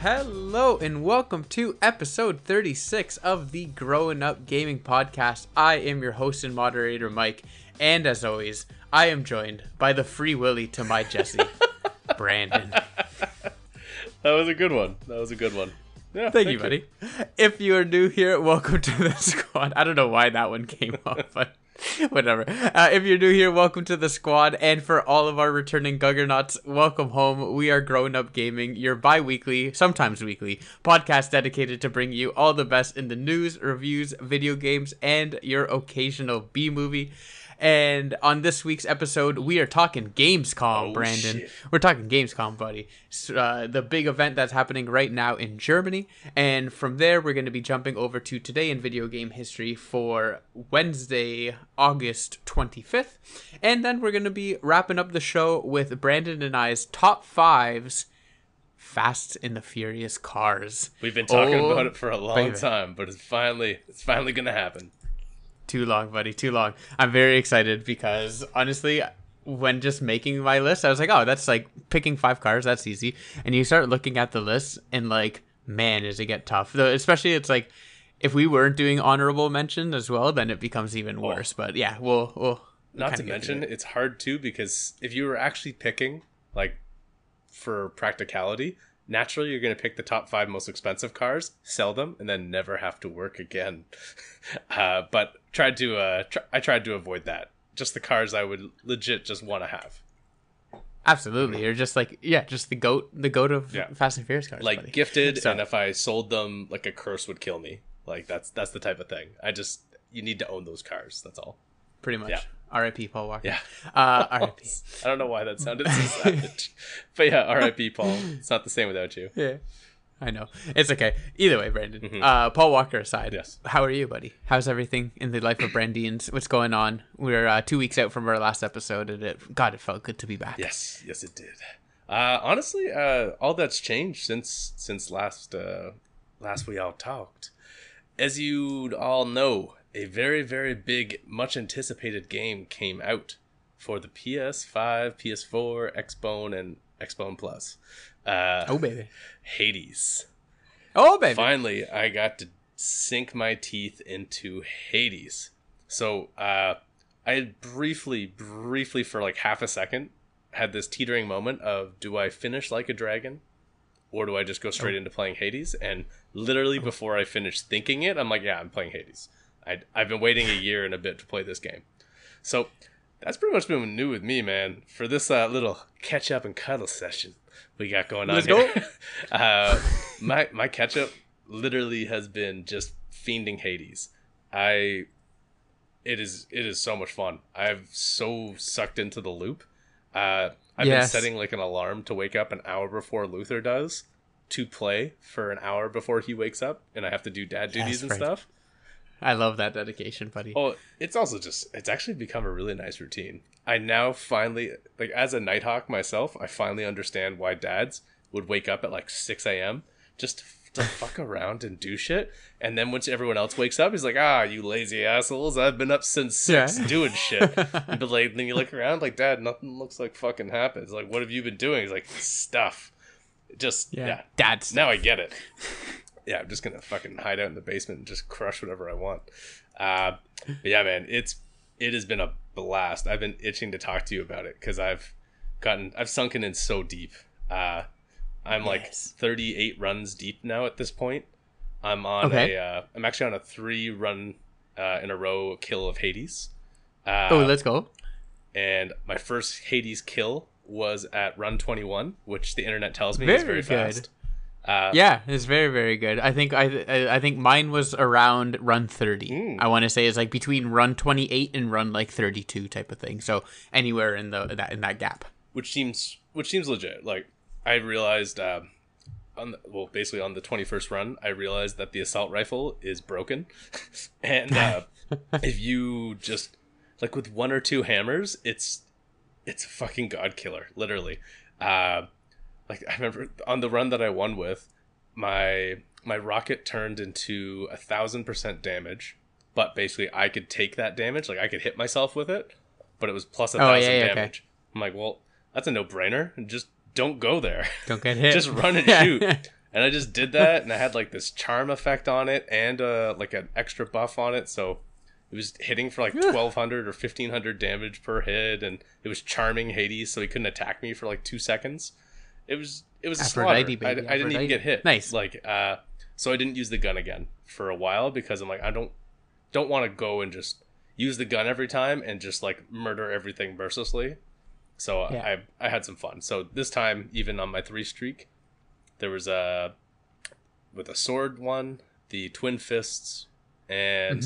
Hello and welcome to episode 36 of the Growing Up Gaming Podcast. I am your host and moderator, Mike, and as always, I am joined by the free Willy to my Jesse, Brandon. That was a good one. Yeah, thank you, buddy. If you are new here, welcome to the squad. I don't know why that one came up, but whatever. If you're new here, welcome to the squad. And for all of our returning Guggernauts, welcome home. We are Growing Up Gaming, your bi-weekly, sometimes weekly, podcast dedicated to bring you all the best in the news, reviews, video games, and your occasional B-movie. And on this week's episode, we are talking Gamescom, Brandon. Shit. We're talking Gamescom, buddy. The big event that's happening right now in Germany. And from there, we're going to be jumping over to Today in Video Game History for Wednesday, August 25th. And then we're going to be wrapping up the show with Brandon and I's top fives Fast and the Furious cars. We've been talking about it for a long time, but it's finally going to happen. Too long, buddy. Too long. I'm very excited because honestly, when just making my list, I was like, oh, that's like picking five cars. That's easy. And you start looking at the list and like, man, does it get tough? Though, especially it's like if we weren't doing honorable mention as well, then it becomes even worse. But yeah, we'll not to mention it's hard too, because if you were actually picking like for practicality, naturally, you're going to pick the top five most expensive cars, sell them, and then never have to work again. But I tried to avoid that. Just the cars I would legit just want to have. Absolutely. Or just like, yeah, just the goat of Fast and Furious cars. Like buddy. Gifted, so. And if I sold them, like a curse would kill me. Like that's the type of thing. You need to own those cars. That's all. Pretty much. Yeah. R.I.P. Paul Walker. Yeah. R.I.P. I don't know why that sounded so savage. But yeah, R.I.P. Paul. It's not the same without you. Yeah. I know. It's okay. Either way, Brandon. Mm-hmm. Paul Walker aside. Yes. How are you, buddy? How's everything in the life of Brandians? What's going on? We're 2 weeks out from our last episode, and it felt good to be back. Yes. Yes, it did. Honestly, all that's changed since last we all talked. As you all know, a very, very big, much-anticipated game came out for the PS5, PS4, Xbone, and Xbone Plus. Hades. Oh, baby. Finally, I got to sink my teeth into Hades. So, I had briefly, for like half a second, had this teetering moment of, do I finish like a dragon? Or do I just go straight into playing Hades? And literally before I finished thinking it, I'm like, yeah, I'm playing Hades. I've been waiting a year and a bit to play this game. So that's pretty much been new with me, man. For this little catch up and cuddle session we got going on here. My catch up literally has been just fiending Hades. It is so much fun. I've so sucked into the loop. I've been setting like an alarm to wake up an hour before Luther does to play for an hour before he wakes up, and I have to do dad duties and stuff. I love that dedication, buddy. Oh, it's also it's actually become a really nice routine. I now finally, like as a Nighthawk myself, I finally understand why dads would wake up at like 6 a.m. just to fuck around and do shit. And then once everyone else wakes up, he's like, you lazy assholes. I've been up since 6 doing shit. But like, then you look around like, dad, nothing looks like fucking happens. Like, what have you been doing? He's like, stuff. Dad stuff. Now I get it. Yeah, I'm just gonna fucking hide out in the basement and just crush whatever I want. But yeah, man, it has been a blast. I've been itching to talk to you about it because I've sunken in so deep. I'm like 38 runs deep now at this point. I'm on I'm actually on a 3-run in a row kill of Hades. Let's go! And my first Hades kill was at run 21, which the internet tells me is very fast. Good. It's very, very good. I think mine was around run 30. I want to say it's like between run 28 and run like 32 type of thing. So anywhere in that gap, which seems legit. Like I realized, basically on the 21st run, I realized that the assault rifle is broken, and if you just like with one or two hammers, it's a fucking god killer, literally. Like I remember on the run that I won with, my rocket turned into 1,000% damage, but basically I could take that damage. Like I could hit myself with it, but it was plus 1,000 damage. Okay. I'm like, well, that's a no brainer. Just don't go there. Don't get hit. Just run and shoot. And I just did that, and I had like this charm effect on it, and like an extra buff on it, so it was hitting for like 1,200 or 1,500 damage per hit, and it was charming Hades, so he couldn't attack me for like 2 seconds. It was a Aphrodite, slaughter. I didn't even get hit. Nice. Like, so I didn't use the gun again for a while because I'm like, I don't want to go and just use the gun every time and just like murder everything mercilessly. So yeah. I had some fun. So this time, even on my 3 streak. There was a, with a sword one, the twin fists, and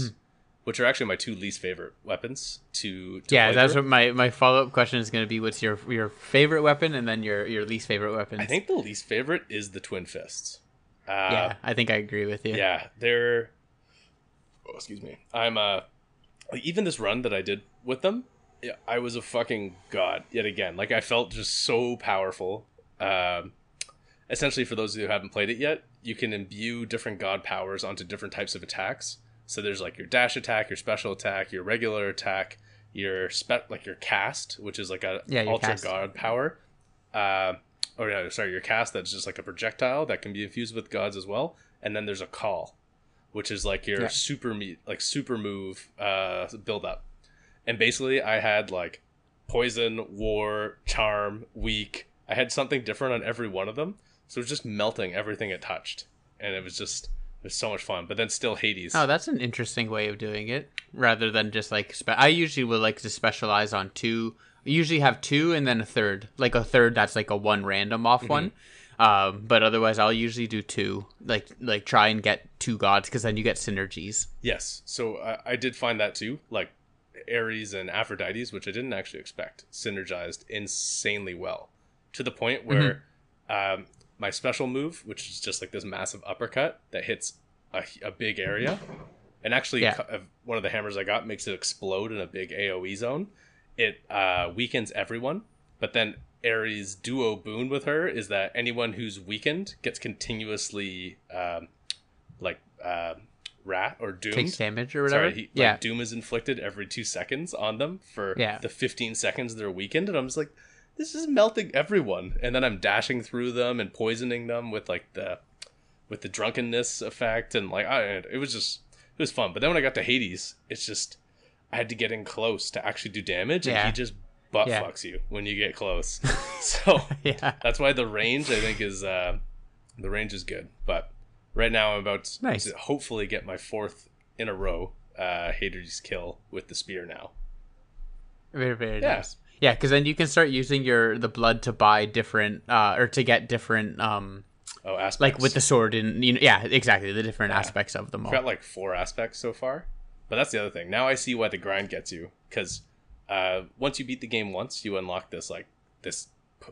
which are actually my 2 least favorite weapons to play that's through. What my follow-up question is going to be. What's your favorite weapon, and then your least favorite weapon? I think the least favorite is the twin fists. Yeah, I think I agree with you. Yeah, they're... Oh, excuse me. I'm even this run that I did with them, I was a fucking god yet again. Like, I felt just so powerful. Essentially, for those of you who haven't played it yet, you can imbue different god powers onto different types of attacks. So there's like your dash attack, your special attack, your regular attack, your cast, which is like a ultra cast. God power. Your cast, that's just like a projectile that can be infused with gods as well. And then there's a call, which is like your super move build up. And basically, I had like poison, war, charm, weak. I had something different on every one of them. So it was just melting everything it touched. And it was so much fun. But then still Hades. Oh, that's an interesting way of doing it. Rather than just like... I usually would like to specialize on 2. I usually have 2 and then a third. Like a third that's like a 1 random off one. But otherwise, I'll usually do 2. Like try and get 2 gods because then you get synergies. Yes. So I did find that too. Like Ares and Aphrodite, which I didn't actually expect, synergized insanely well. To the point where my special move, which is just like this massive uppercut that hits a big area, and actually one of the hammers I got makes it explode in a big AoE zone. It weakens everyone, but then Ares' duo boon with her is that anyone who's weakened gets continuously rat or doomed. Takes damage or whatever. Sorry, doom is inflicted every 2 seconds on them for the 15 seconds they're weakened, and I'm just like... This is melting everyone, and then I'm dashing through them and poisoning them with like the drunkenness effect, and like it was fun. But then when I got to Hades, it's just I had to get in close to actually do damage, and he just butt fucks you when you get close. So that's why the range I think is good. But right now I'm about to hopefully get my 4th in a row Hades kill with the spear now. Very very nice. Yeah, because then you can start using the blood to buy different, or to get different, aspects. Like with the sword and, exactly, the different aspects of them all. I've got like 4 aspects so far, but that's the other thing. Now I see why the grind gets you, because once you beat the game once, you unlock this like this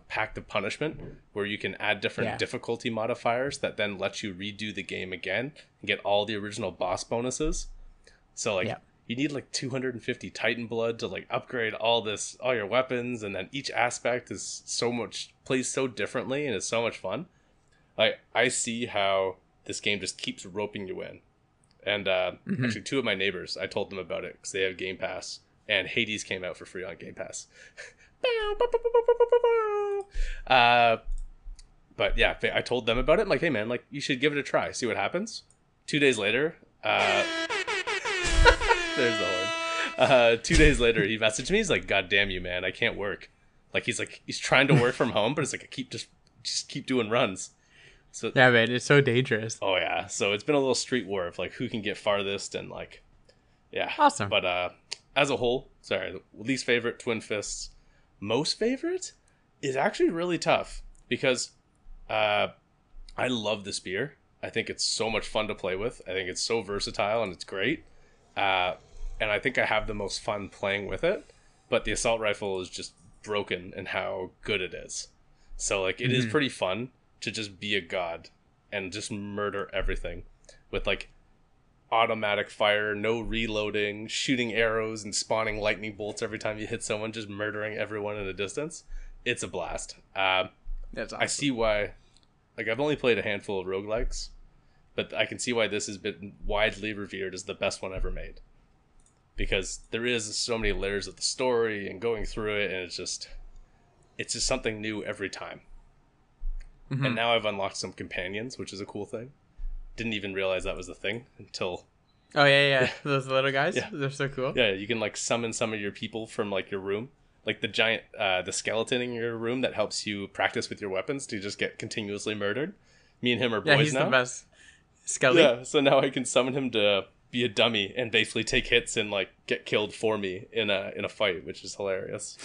pact of punishment where you can add different difficulty modifiers that then let you redo the game again and get all the original boss bonuses. So like... Yeah. You need like 250 Titan blood to like upgrade all your weapons, and then each aspect is plays so differently, and it's so much fun. Like I see how this game just keeps roping you in, and actually 2 of my neighbors, I told them about it because they have Game Pass, and Hades came out for free on Game Pass. But yeah, I told them about it. I'm like, hey man, like you should give it a try, see what happens. 2 days later. There's the horn. 2 days later, he messaged me. He's like, "God damn you, man! I can't work." Like he's trying to work from home, but it's like I keep just keep doing runs. So yeah, man, it's so dangerous. Oh yeah, so it's been a little street war of like who can get farthest and like, yeah, awesome. But as a whole, least favorite twin fists. Most favorite is actually really tough because I love the spear. I think it's so much fun to play with. I think it's so versatile and it's great. And I think I have the most fun playing with it, but the assault rifle is just broken in how good it is. So like it is pretty fun to just be a god and just murder everything with like automatic fire, no reloading, shooting arrows and spawning lightning bolts every time you hit someone, just murdering everyone in the distance. It's a blast. That's awesome. I see why. Like I've only played a handful of roguelikes. But I can see why this has been widely revered as the best one ever made. Because there is so many layers of the story and going through it, and it's just something new every time. Mm-hmm. And now I've unlocked some companions, which is a cool thing. Didn't even realize that was a thing until... Oh, yeah. Those little guys? Yeah. They're so cool. Yeah, you can, like, summon some of your people from, like, your room. Like, the giant, the skeleton in your room that helps you practice with your weapons to just get continuously murdered. Me and him are boys now. Yeah, he's the best. Skelly. Yeah, so now I can summon him to be a dummy and basically take hits and, like, get killed for me in a fight, which is hilarious.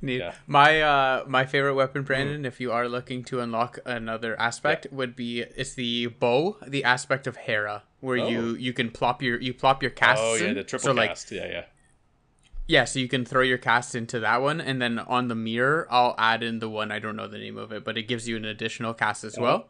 Neat. Yeah. My favorite weapon, Brandon, if you are looking to unlock another aspect, would be it's the bow, the aspect of Hera, where you can plop your casts. Oh yeah, the triple cast. Like, yeah. So you can throw your casts into that one, and then on the mirror, I'll add in the one I don't know the name of it, but it gives you an additional cast as well.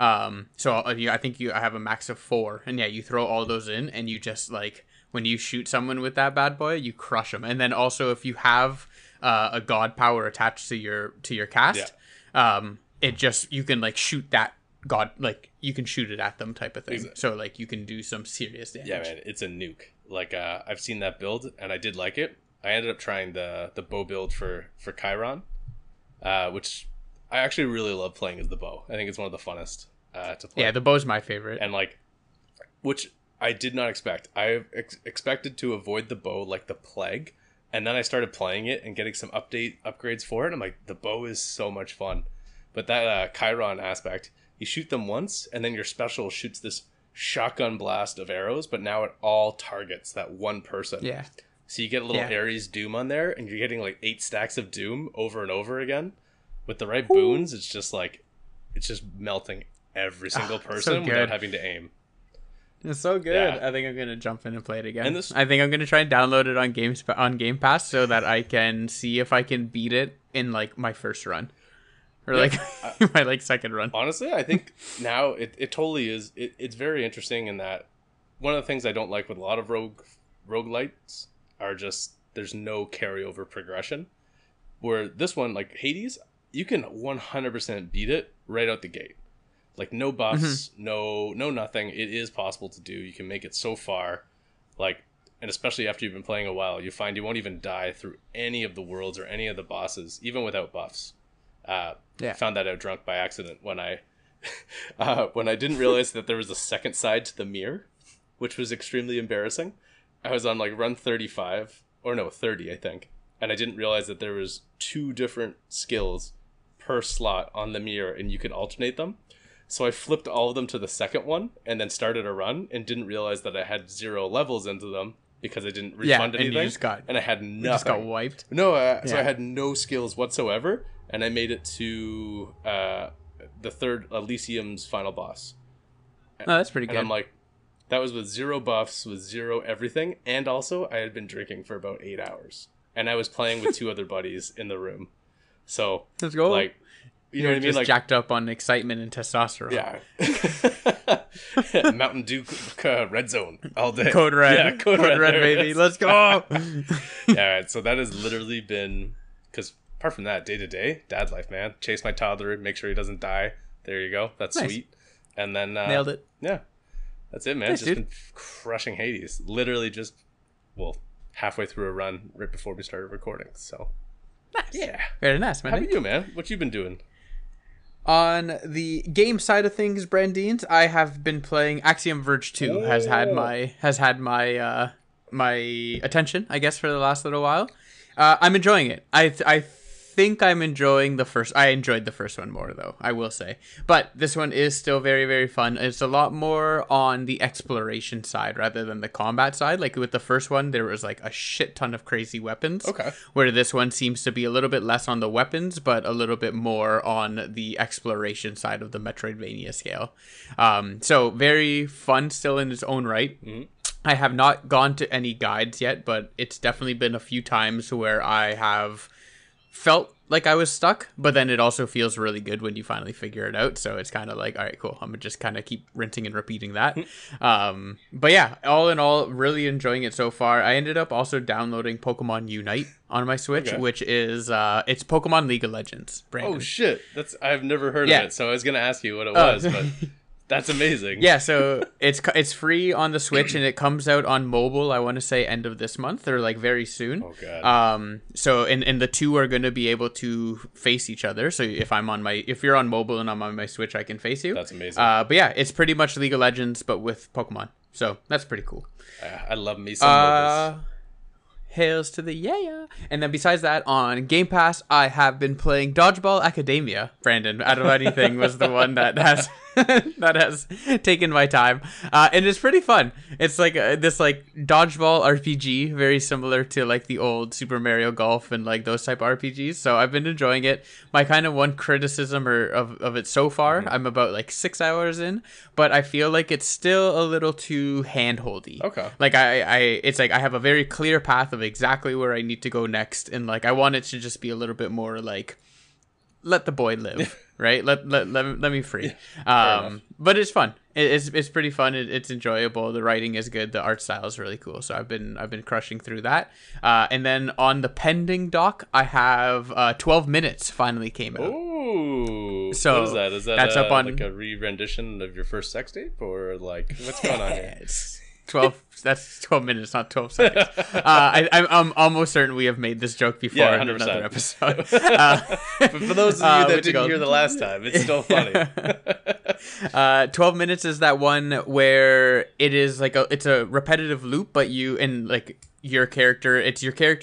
I have a max of 4, and you throw all those in, and you just like when you shoot someone with that bad boy, you crush them. And then also if you have a god power attached to your cast, it just you can like shoot that god, like you can shoot it at them type of thing. Exactly. So like you can do some serious damage. Yeah, man, it's a nuke. Like I've seen that build and I did like it. I ended up trying the bow build for Chiron, which I actually really love playing as the bow. I think it's one of the funnest to play. Yeah, the bow's my favorite, and like which I did not expect. I expected to avoid the bow like the plague. And then I started playing it and getting some upgrades for it. I'm like, the bow is so much fun. But that Chiron aspect, you shoot them once, and then your special shoots this shotgun blast of arrows, but now it all targets that one person. Yeah. So you get a little Ares Doom on there, and you're getting like 8 stacks of Doom over and over again. With the right boons, it's just like, it's just melting every single person without having to aim. It's so good. Yeah. I think I'm going to jump in and play it again. And I think I'm going to try and download it on Game Pass so that I can see if I can beat it in like my first run or my like second run. Honestly, I think now it totally is. It's very interesting in that one of the things I don't like with a lot of roguelites are just there's no carryover progression. Where this one, like Hades, you can 100% beat it right out the gate. Like, no buffs, no nothing. It is possible to do. You can make it so far. Like, and especially after you've been playing a while, you find you won't even die through any of the worlds or any of the bosses, even without buffs. I found that out drunk by accident when I didn't realize that there was a second side to the mirror, which was extremely embarrassing. I was on, like, run 30, I think. And I didn't realize that there was 2 different skills per slot on the mirror, and you could alternate them. So I flipped all of them to the second one and then started a run and didn't realize that I had 0 levels into them because I didn't refund anything. And I had nothing. You just got wiped? No, so I had no skills whatsoever, and I made it to the third Elysium's final boss. Oh, that's pretty good. And I'm like, that was with 0 buffs, with 0 everything, and also I had been drinking for about 8 hours. And I was playing with 2 other buddies in the room. So, let's go. Like... You know what I mean? Just like, jacked up on excitement and testosterone. Yeah. Mountain Dew Red Zone all day. Code Red. Yeah, Code Red baby. Let's go. Yeah, so that has literally been... Because apart from that, day-to-day, dad life, man. Chase my toddler, make sure he doesn't die. There you go. That's nice. Sweet. And then... nailed it. Yeah. That's it, man. Nice, just dude. Been crushing Hades. Literally just... Well, halfway through a run right before we started recording, so... Nice. Yeah. Very nice, man. How about you, man? What you been doing? On the game side of things, Brandines, I have been playing Axiom Verge 2. Has had my attention, I guess, for the last little while. I'm enjoying it. I think I'm enjoying the first. I enjoyed the first one more, though, I will say. But this one is still very, very fun. It's a lot more on the exploration side rather than the combat side. Like with the first one, there was like a shit ton of crazy weapons. Okay. Where this one seems to be a little bit less on the weapons, but a little bit more on the exploration side of the Metroidvania scale. So very fun still in its own right. Mm-hmm. I have not gone to any guides yet, but it's definitely been a few times where I have felt like I was stuck, but then it also feels really good when you finally figure it out. So it's kind of like, all right, cool. I'm gonna just kind of keep rinsing and repeating that. But yeah, all in all, really enjoying it so far. I ended up also downloading Pokemon Unite on my Switch, which is it's Pokemon League of Legends, Brandon. Oh shit, that's I've never heard of it. So I was gonna ask you what it was, but That's amazing. Yeah, so it's free on the Switch, and it comes out on mobile, I want to say, end of this month or like very soon. Oh, God. So and the two are going to be able to face each other. So if you're on mobile and I'm on my Switch, I can face you. That's amazing. But yeah, it's pretty much League of Legends, but with Pokemon. So that's pretty cool. I love me some mobiles. Hails to the yeah. And then besides that, on Game Pass, I have been playing Dodgeball Academia. Brandon, out of anything, was the one that has that has taken my time. And it's pretty fun. It's like this like dodgeball RPG, very similar to like the old Super Mario Golf and like those type RPGs. So I've been enjoying it. My kind of one criticism of it so far, I'm about like 6 hours in, but I feel like it's still a little too handholdy. Okay. Like it's like I have a very clear path of exactly where I need to go next, and like I want it to just be a little bit more like, let the boy live. Right, let me free. But it's fun. It's pretty fun. It's enjoyable. The writing is good. The art style is really cool. So I've been crushing through that. And then on the pending dock, I have 12 Minutes finally came out. Ooh, so what is that? Is that that's up on like a re-rendition of your first sex tape, or like what's going on here? 12 that's 12 minutes, not 12 seconds. I'm almost certain we have made this joke before, yeah, in another episode. But for those of you that didn't hear the last time, it's still funny. 12 Minutes is that one where it is like it's a repetitive loop, but you and like your character,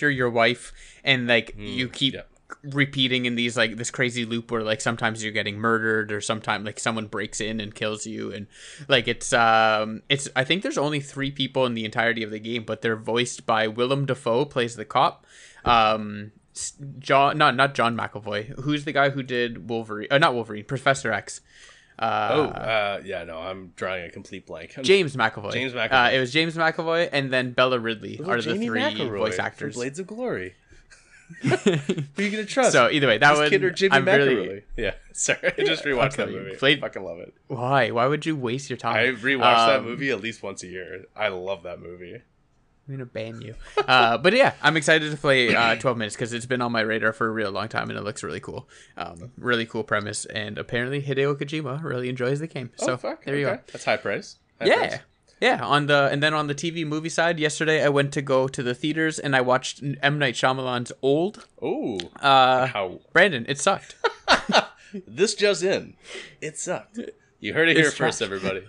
your wife, and like you keep repeating in these like this crazy loop where like sometimes you're getting murdered or sometimes like someone breaks in and kills you, and like it's I think there's only 3 people in the entirety of the game, but they're voiced by Willem Dafoe, plays the cop, John McAvoy, who's the guy who did Professor X. I'm drawing a complete blank. James McAvoy. It was James McAvoy, and then Bella Ridley are the 3 voice actors from Blades of Glory. Who are you gonna trust? So either way, that was kid or Jimmy McAvoy. Really... Yeah, sorry, I just rewatched that movie. I fucking love it. Why would you waste your time? I rewatch that movie at least once a year. I love that movie. I'm gonna ban you. But yeah, I'm excited to play 12 Minutes because it's been on my radar for a real long time, and it looks really cool. Really cool premise, and apparently Hideo Kojima really enjoys the game. So there you go. That's high praise. High praise. Yeah, and then on the TV movie side, yesterday I went to go to the theaters and I watched M. Night Shyamalan's Old. Oh, wow. Brandon, it sucked. This just in, it sucked. You heard it here first, everybody.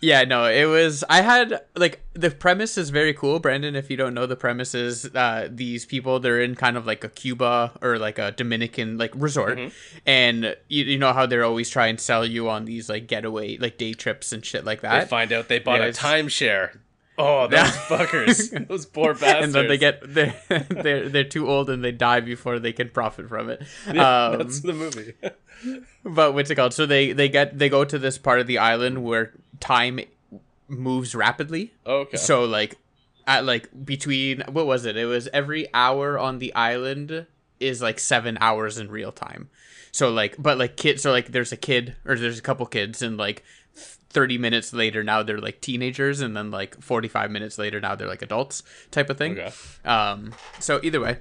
Yeah, no, it was. I had like the premise is very cool, Brandon. If you don't know the premise, is these people, they're in kind of like a Cuba or like a Dominican like resort, and you know how they're always trying to sell you on these like getaway like day trips and shit like that. They find out they bought a timeshare. Oh, those fuckers! Those poor bastards. And then they're too old and they die before they can profit from it. Yeah, that's the movie. But what's it called? So they go to this part of the island where time moves rapidly. Okay. So like at like between what was it? It was every hour on the island is like 7 hours in real time. So like, but like kids. So like, there's a kid or there's a couple kids, and like 30 minutes later now they're like teenagers, and then like 45 minutes later now they're like adults type of thing. Okay. So either way,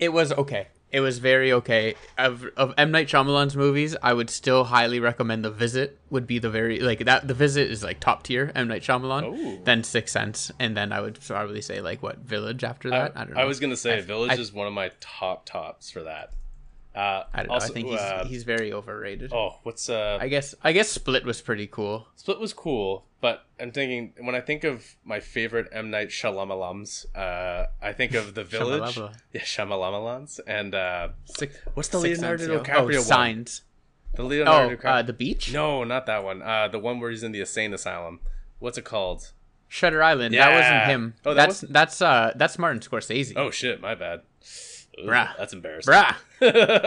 it was okay. It was very okay. Of M. Night Shyamalan's movies, I would still highly recommend The Visit would be the very like that. The Visit is like top tier M. Night Shyamalan. Ooh. Then Sixth Sense, and then I would probably say like what Village after that. I don't know. I was gonna say Village is one of my tops for that. I don't know. Also, I think he's very overrated. Oh, what's I guess Split was pretty cool. Split was cool, but I'm thinking when I think of my favorite M. Night Shyamalams, I think of The Village. Yeah, Shyamalams, and what's the Leonardo DiCaprio one? Signs. The Leonardo DiCaprio. The Beach? No, not that one. The one where he's in the insane asylum. What's it called? Shutter Island. Yeah. That wasn't him. Oh, that's Martin Scorsese. Oh shit, my bad. Ooh, bruh. That's embarrassing. Bruh.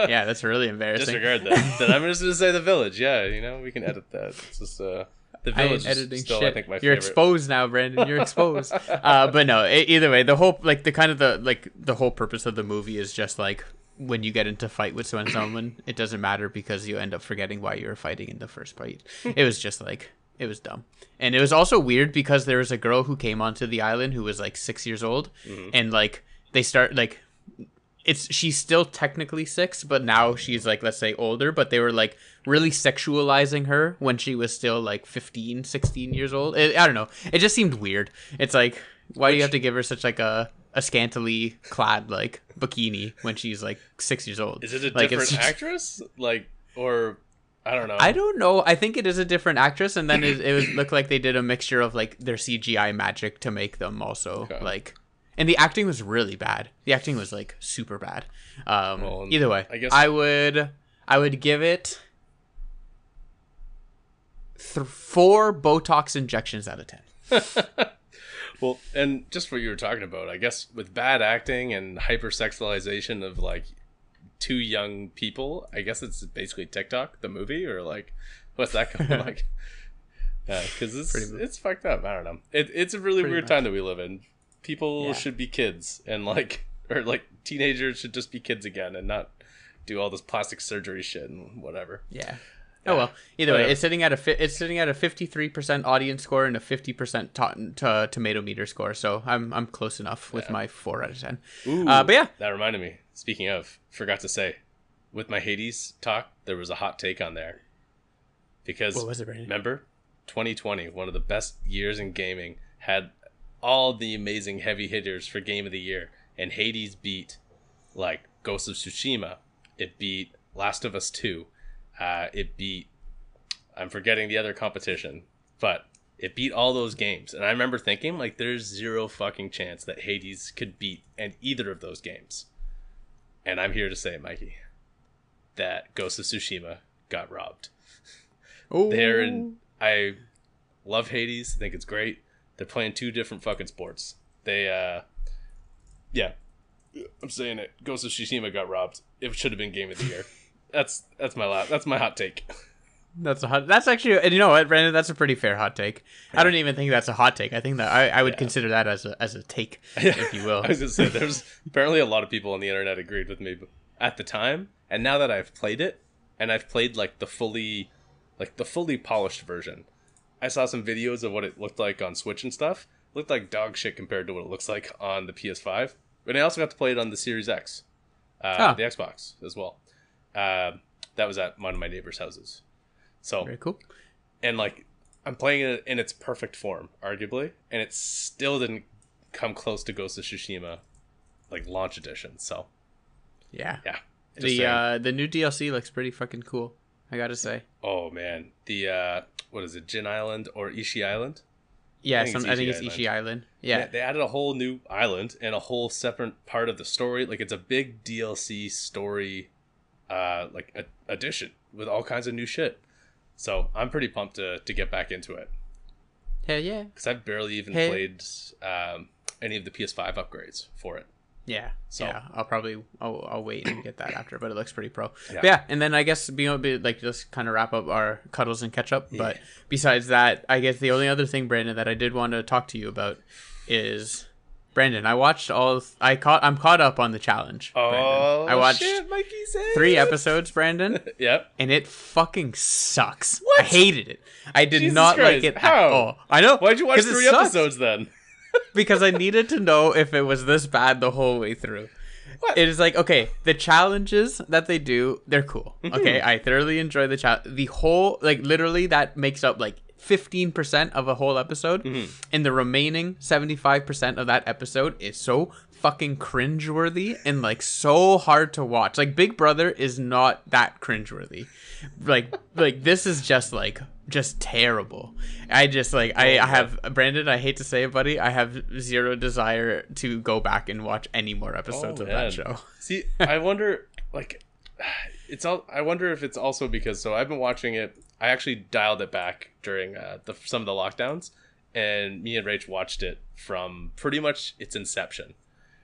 Yeah, that's really embarrassing. Disregard that. Then I'm just going to say The Village. Yeah, you know, we can edit that. It's just, The Village is still, I think, my favorite. You're exposed now, Brandon. You're exposed. But no, either way, the whole, like, the kind of the, like, the whole purpose of the movie is just, like, when you get into fight with someone, it doesn't matter because you end up forgetting why you were fighting in the first fight. It was just, like... It was dumb. And it was also weird because there was a girl who came onto the island who was, like, 6 years old. And, like, they start, like... she's still technically 6, but now she's like, let's say, older, but they were like really sexualizing her when she was still like 15, 16 years old. I don't know. It just seemed weird. It's like, why do you have to give her such like a scantily clad like bikini when she's like 6 years old? Is it a like, different actress? Like, or I don't know. I don't know. I think it is a different actress, and then it looked like they did a mixture of like their CGI magic to make them also like. And the acting was really bad. The acting was like super bad. Well, either way, I guess I would give it 4 Botox injections out of 10. Well, and just what you were talking about, I guess with bad acting and hypersexualization of like two young people, I guess it's basically TikTok, the movie, or like what's that going like? Because it's fucked up. I don't know. It's a really weird time that we live in. People should be kids, and like, or like teenagers should just be kids again and not do all this plastic surgery shit and whatever. Yeah. Oh well. Either way, it's sitting at a 53% audience score and a 50% tomato meter score. So I'm close enough with my 4 out of 10. Ooh, but yeah, that reminded me. Speaking of, forgot to say, with my Hades talk, there was a hot take on there because what was it, Brandon? Remember, 2020, one of the best years in gaming, had all the amazing heavy hitters for game of the year, and Hades beat like Ghost of Tsushima, it beat Last of Us 2, it beat, I'm forgetting the other competition, but it beat all those games. And I remember thinking like, there's zero fucking chance that Hades could beat and either of those games. And I'm here to say, Mikey, that Ghost of Tsushima got robbed. Oh, I love Hades. I think it's great. They're playing two different fucking sports. They, I'm saying it. Ghost of Tsushima got robbed. It should have been game of the year. That's my hot take. That's actually, you know what, Brandon? That's a pretty fair hot take. Yeah. I don't even think that's a hot take. I think that I would consider that as a take, if you will. I was gonna say, there's apparently a lot of people on the internet agreed with me at the time, and now that I've played it, and I've played like the fully polished version. I saw some videos of what it looked like on Switch and stuff. It looked like dog shit compared to what it looks like on the PS5. But I also got to play it on the Series X, the Xbox as well. That was at one of my neighbor's houses. So very cool. And like, I'm playing it in its perfect form, arguably, and it still didn't come close to Ghost of Tsushima, like launch edition. So yeah. The new DLC looks pretty fucking cool, I gotta say. Oh man, the what is it, Jin Island or Ishii Island? Yeah, I think it's Ishii Island. Yeah, they added a whole new island and a whole separate part of the story. Like it's a big DLC story, edition with all kinds of new shit. So I'm pretty pumped to get back into it. Hell yeah! Because I've barely even played any of the PS5 upgrades for it. Yeah, so I'll wait and get that after, but it looks pretty pro. Yeah, and then I guess just kind of wrap up our cuddles and catch up. Yeah. But besides that, I guess the only other thing, Brandon, that I did want to talk to you about is, Brandon, I'm caught up on The Challenge. Oh, Brandon. I watched Mikey said 3 episodes, Brandon. Yep. And it fucking sucks. What? I hated it. I did Jesus not Christ. Like it How? At all. I know. Why'd you watch 3 episodes then? Because I needed to know if it was this bad the whole way through. What? It is like, okay, the challenges that they do, they're cool. Mm-hmm. Okay, I thoroughly enjoy the challenge. The whole, like, literally that makes up, like, 15% of a whole episode. Mm-hmm. And the remaining 75% of that episode is so fucking cringeworthy and, like, so hard to watch. Like, Big Brother is not that cringeworthy. Like this is just, like... just terrible. I just like I have, Brandon, I hate to say it, buddy, I have zero desire to go back and watch any more episodes of that show. See, I wonder, like, it's all, I wonder if it's also because, so I've been watching it, I actually dialed it back during some of the lockdowns, and me and Rach watched it from pretty much its inception,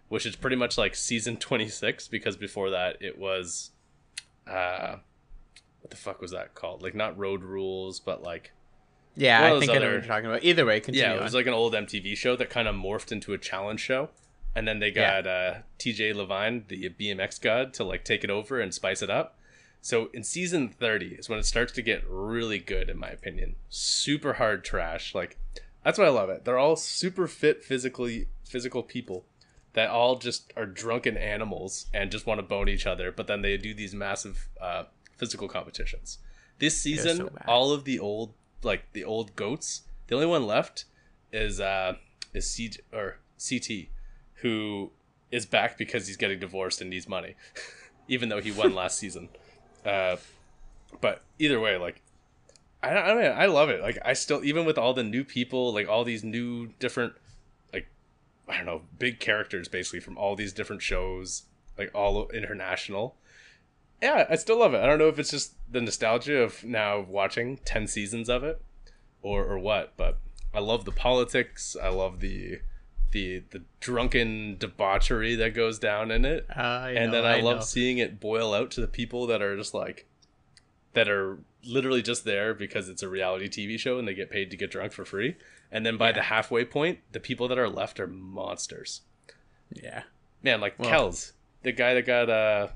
which is pretty much like season 26, because before that it was what the fuck was that called? Like, not Road Rules, but like... Yeah, I think I know what you're talking about. Either way, continue. Yeah, it was like an old MTV show that kind of morphed into a challenge show. And then they got TJ Levine, the BMX god, to like take it over and spice it up. So in season 30 is when it starts to get really good, in my opinion. Super hard trash. Like, that's why I love it. They're all super fit, physical people that all just are drunken animals and just want to bone each other, but then they do these massive physical competitions. This season, so all of the old goats, the only one left is CT, who is back because he's getting divorced and needs money, even though he won last season. But either way, like, I mean, I love it. Like, I still, even with all the new people, like all these new different, like, I don't know, big characters basically from all these different shows, like all international. Yeah, I still love it. I don't know if it's just the nostalgia of now watching 10 seasons of it or what, but I love the politics. I love the drunken debauchery that goes down in it. I love seeing it boil out to the people that are just like, that are literally just there because it's a reality TV show and they get paid to get drunk for free. And then by the halfway point, the people that are left are monsters. Yeah. Man, like Kells, the guy that got...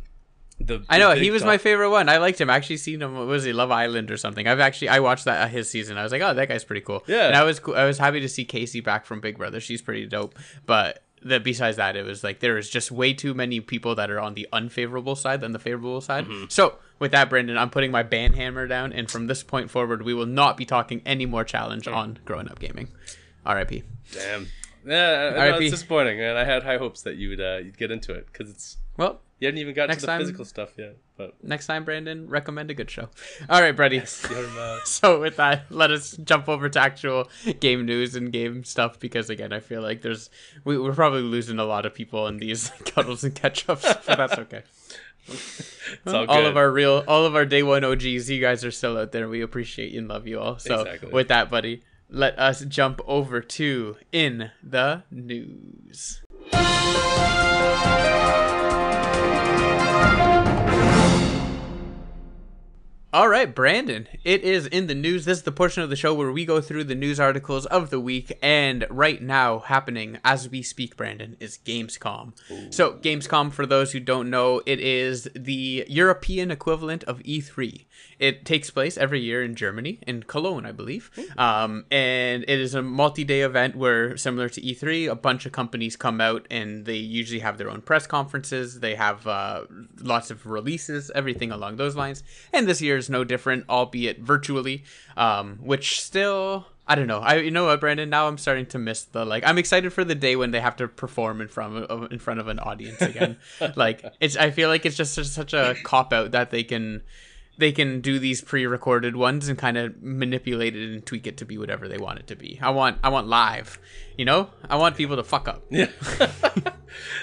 I know, he was my favorite one. I liked him. I actually seen him, what was he, Love Island or something. I watched that his season. I was like, oh, that guy's pretty cool. Yeah. And I was happy to see Casey back from Big Brother. She's pretty dope. But besides that, it was like there is just way too many people that are on the unfavorable side than the favorable side. Mm-hmm. So with that, Brandon, I'm putting my ban hammer down. And from this point forward, we will not be talking any more challenge on Growing Up Gaming. R.I.P. Damn. Yeah, no, it's disappointing, man. I had high hopes that you'd get into it because it's... Well... You haven't even gotten to the physical stuff yet. But next time, Brandon, recommend a good show. All right, buddy. Yes, so with that, let us jump over to actual game news and game stuff because, again, I feel like we're probably losing a lot of people in these cuddles and catch-ups, but that's okay. All of our day one OGs, you guys are still out there. We appreciate you and love you all. So with that, buddy, let us jump over to In the News. All right, Brandon, it is In the News. This is the portion of the show where we go through the news articles of the week. And right now happening as we speak, Brandon, is Gamescom. Ooh. So Gamescom, for those who don't know, it is the European equivalent of E3. It takes place every year in Germany, in Cologne, I believe. And it is a multi-day event where, similar to E3, a bunch of companies come out and they usually have their own press conferences. They have lots of releases, everything along those lines. And this year, no different, albeit virtually, which still, I don't know. You know what, Brandon? Now I'm starting to miss the, like, I'm excited for the day when they have to perform in front of an audience again. Like, it's, I feel like it's just such a cop out that they can do these pre-recorded ones and kind of manipulate it and tweak it to be whatever they want it to be. I want live, you know? I want people to fuck up. Yeah.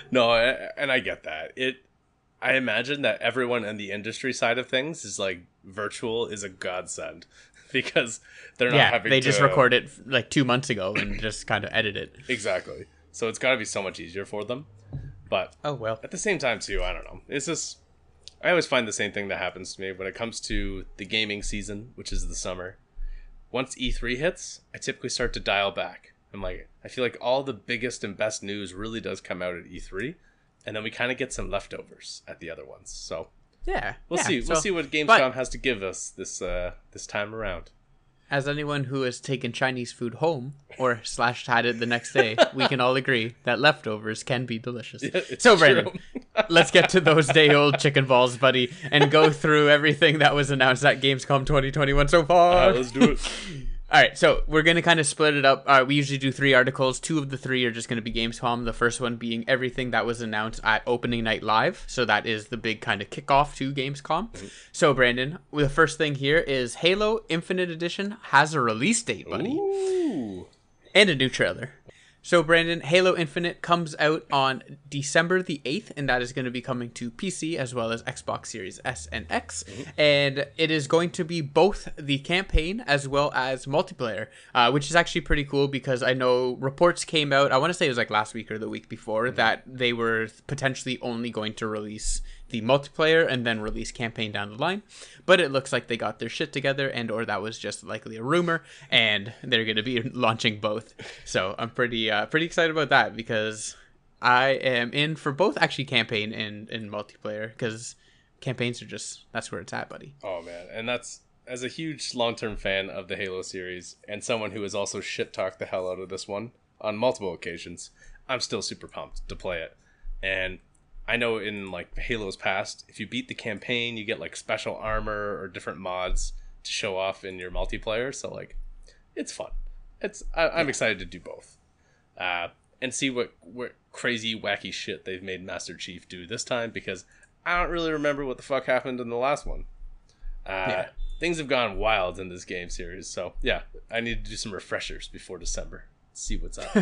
No, and I get that. I imagine that everyone in the industry side of things is like, virtual is a godsend because they're not having to... Yeah, they just record it like 2 months ago and just kind of edit it. Exactly. So it's got to be so much easier for them. But at the same time too, I don't know. It's just, I always find the same thing that happens to me when it comes to the gaming season, which is the summer. Once E3 hits, I typically start to dial back. I'm like, I feel like all the biggest and best news really does come out at E3. And then we kind of get some leftovers at the other ones. So yeah, we'll see. We'll see what Gamescom has to give us this time around. As anyone who has taken Chinese food home or / had it the next day, we can all agree that leftovers can be delicious. Yeah, so, Brandon, let's get to those day old chicken balls, buddy, and go through everything that was announced at Gamescom 2021 so far. Let's do it. All right, so we're going to kind of split it up. We usually do 3 articles. 2 of the 3 are just going to be Gamescom. The first one being everything that was announced at Opening Night Live. So that is the big kind of kickoff to Gamescom. Mm-hmm. So, Brandon, the first thing here is Halo Infinite Edition has a release date, buddy. Ooh. And a new trailer. So, Brandon, Halo Infinite comes out on December the 8th, and that is going to be coming to PC as well as Xbox Series S and X. Mm-hmm. And it is going to be both the campaign as well as multiplayer, which is actually pretty cool because I know reports came out, I want to say it was like last week or the week before, that they were potentially only going to release the multiplayer and then release campaign down the line, but it looks like they got their shit together or that was just likely a rumor, and they're going to be launching both. So I'm pretty excited about that because I am in for both, actually, campaign and multiplayer, because campaigns are just, that's where it's at, buddy. Oh man, and that's, as a huge long-term fan of the Halo series and someone who has also shit-talked the hell out of this one on multiple occasions, I'm still super pumped to play it. And I know in like Halo's past, if you beat the campaign, you get like special armor or different mods to show off in your multiplayer. So like, it's fun. I'm excited to do both, and see what crazy wacky shit they've made Master Chief do this time, because I don't really remember what the fuck happened in the last one. Things have gone wild in this game series, so yeah, I need to do some refreshers before December. See what's up.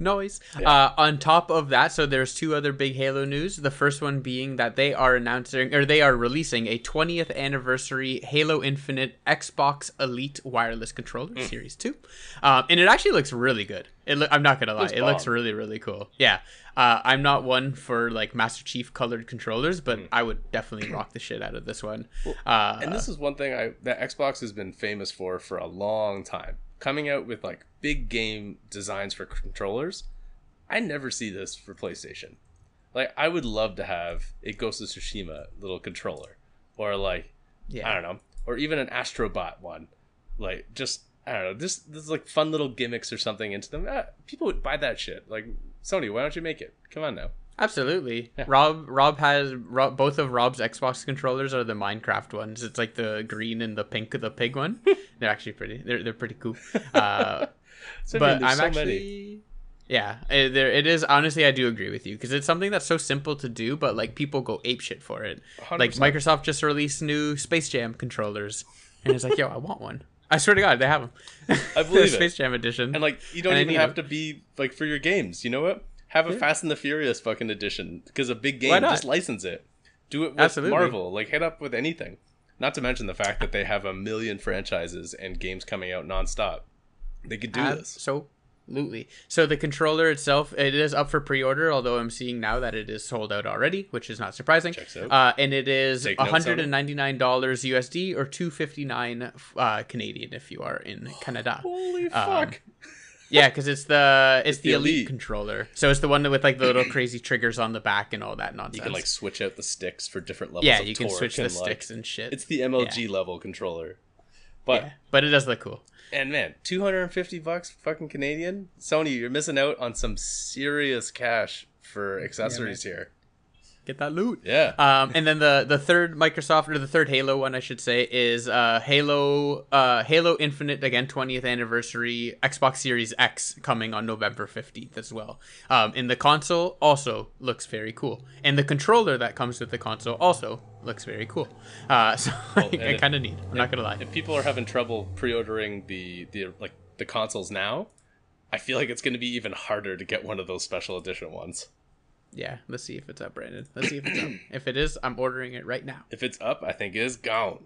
Noise. Yeah. On top of that, so there's two other big Halo news. The first one being that they are releasing a 20th anniversary Halo Infinite Xbox Elite Wireless Controller Series 2. And it actually looks really good. I'm not gonna lie, it looks really, really cool. Yeah. I'm not one for like Master Chief colored controllers, but I would definitely rock the shit out of this one. Well, and this is one thing that Xbox has been famous for a long time, coming out with like big game designs for controllers. I never see this for PlayStation. Like, I would love to have a Ghost of Tsushima little controller, or like, I don't know, or even an Astro Bot one. Like, just, I don't know, this is like fun little gimmicks or something into them. People would buy that shit. Like, Sony, why don't you make it? Come on now. Absolutely. Yeah. Rob has both of Rob's Xbox controllers are the Minecraft ones. It's like the green and the pink of the pig one. They're actually pretty. They're pretty cool. It is, honestly, I do agree with you, because it's something that's so simple to do, but like people go apeshit for it. 100%. Like Microsoft just released new Space Jam controllers, and it's like, yo, I want one. I swear to God, they have them. I believe it. Space Jam edition, and like you don't even have to be like for your games. You know what? Have a Fast and the Furious fucking edition, because a big game, just license it. Do it with Marvel. Like, hit up with anything. Not to mention the fact that they have a million franchises and games coming out nonstop. They could do this. Absolutely. So the controller itself, it is up for pre-order, although I'm seeing now that it is sold out already, which is not surprising. Checks out. And it is $199 USD or $259 Canadian if you are in Canada. Holy fuck. Yeah, because it's the Elite controller. So it's the one with like the little crazy triggers on the back and all that nonsense. You can like switch out the sticks for different levels of torque. Yeah, you can switch the sticks and shit. It's the MLG level controller. But it does look cool. And man, $250 fucking Canadian? Sony, you're missing out on some serious cash for accessories here. Get that loot. Yeah. And then the third Halo one, I should say, is Halo Infinite, again, 20th anniversary Xbox Series X, coming on November 15th as well. And the console also looks very cool. And the controller that comes with the console also looks very cool. I kind of need. I'm not gonna lie. If people are having trouble pre-ordering the consoles now, I feel like it's gonna be even harder to get one of those special edition ones. Yeah, let's see if it's up, Brandon. Let's see if it's up. If it is, I'm ordering it right now. If it's up, I think it is gone.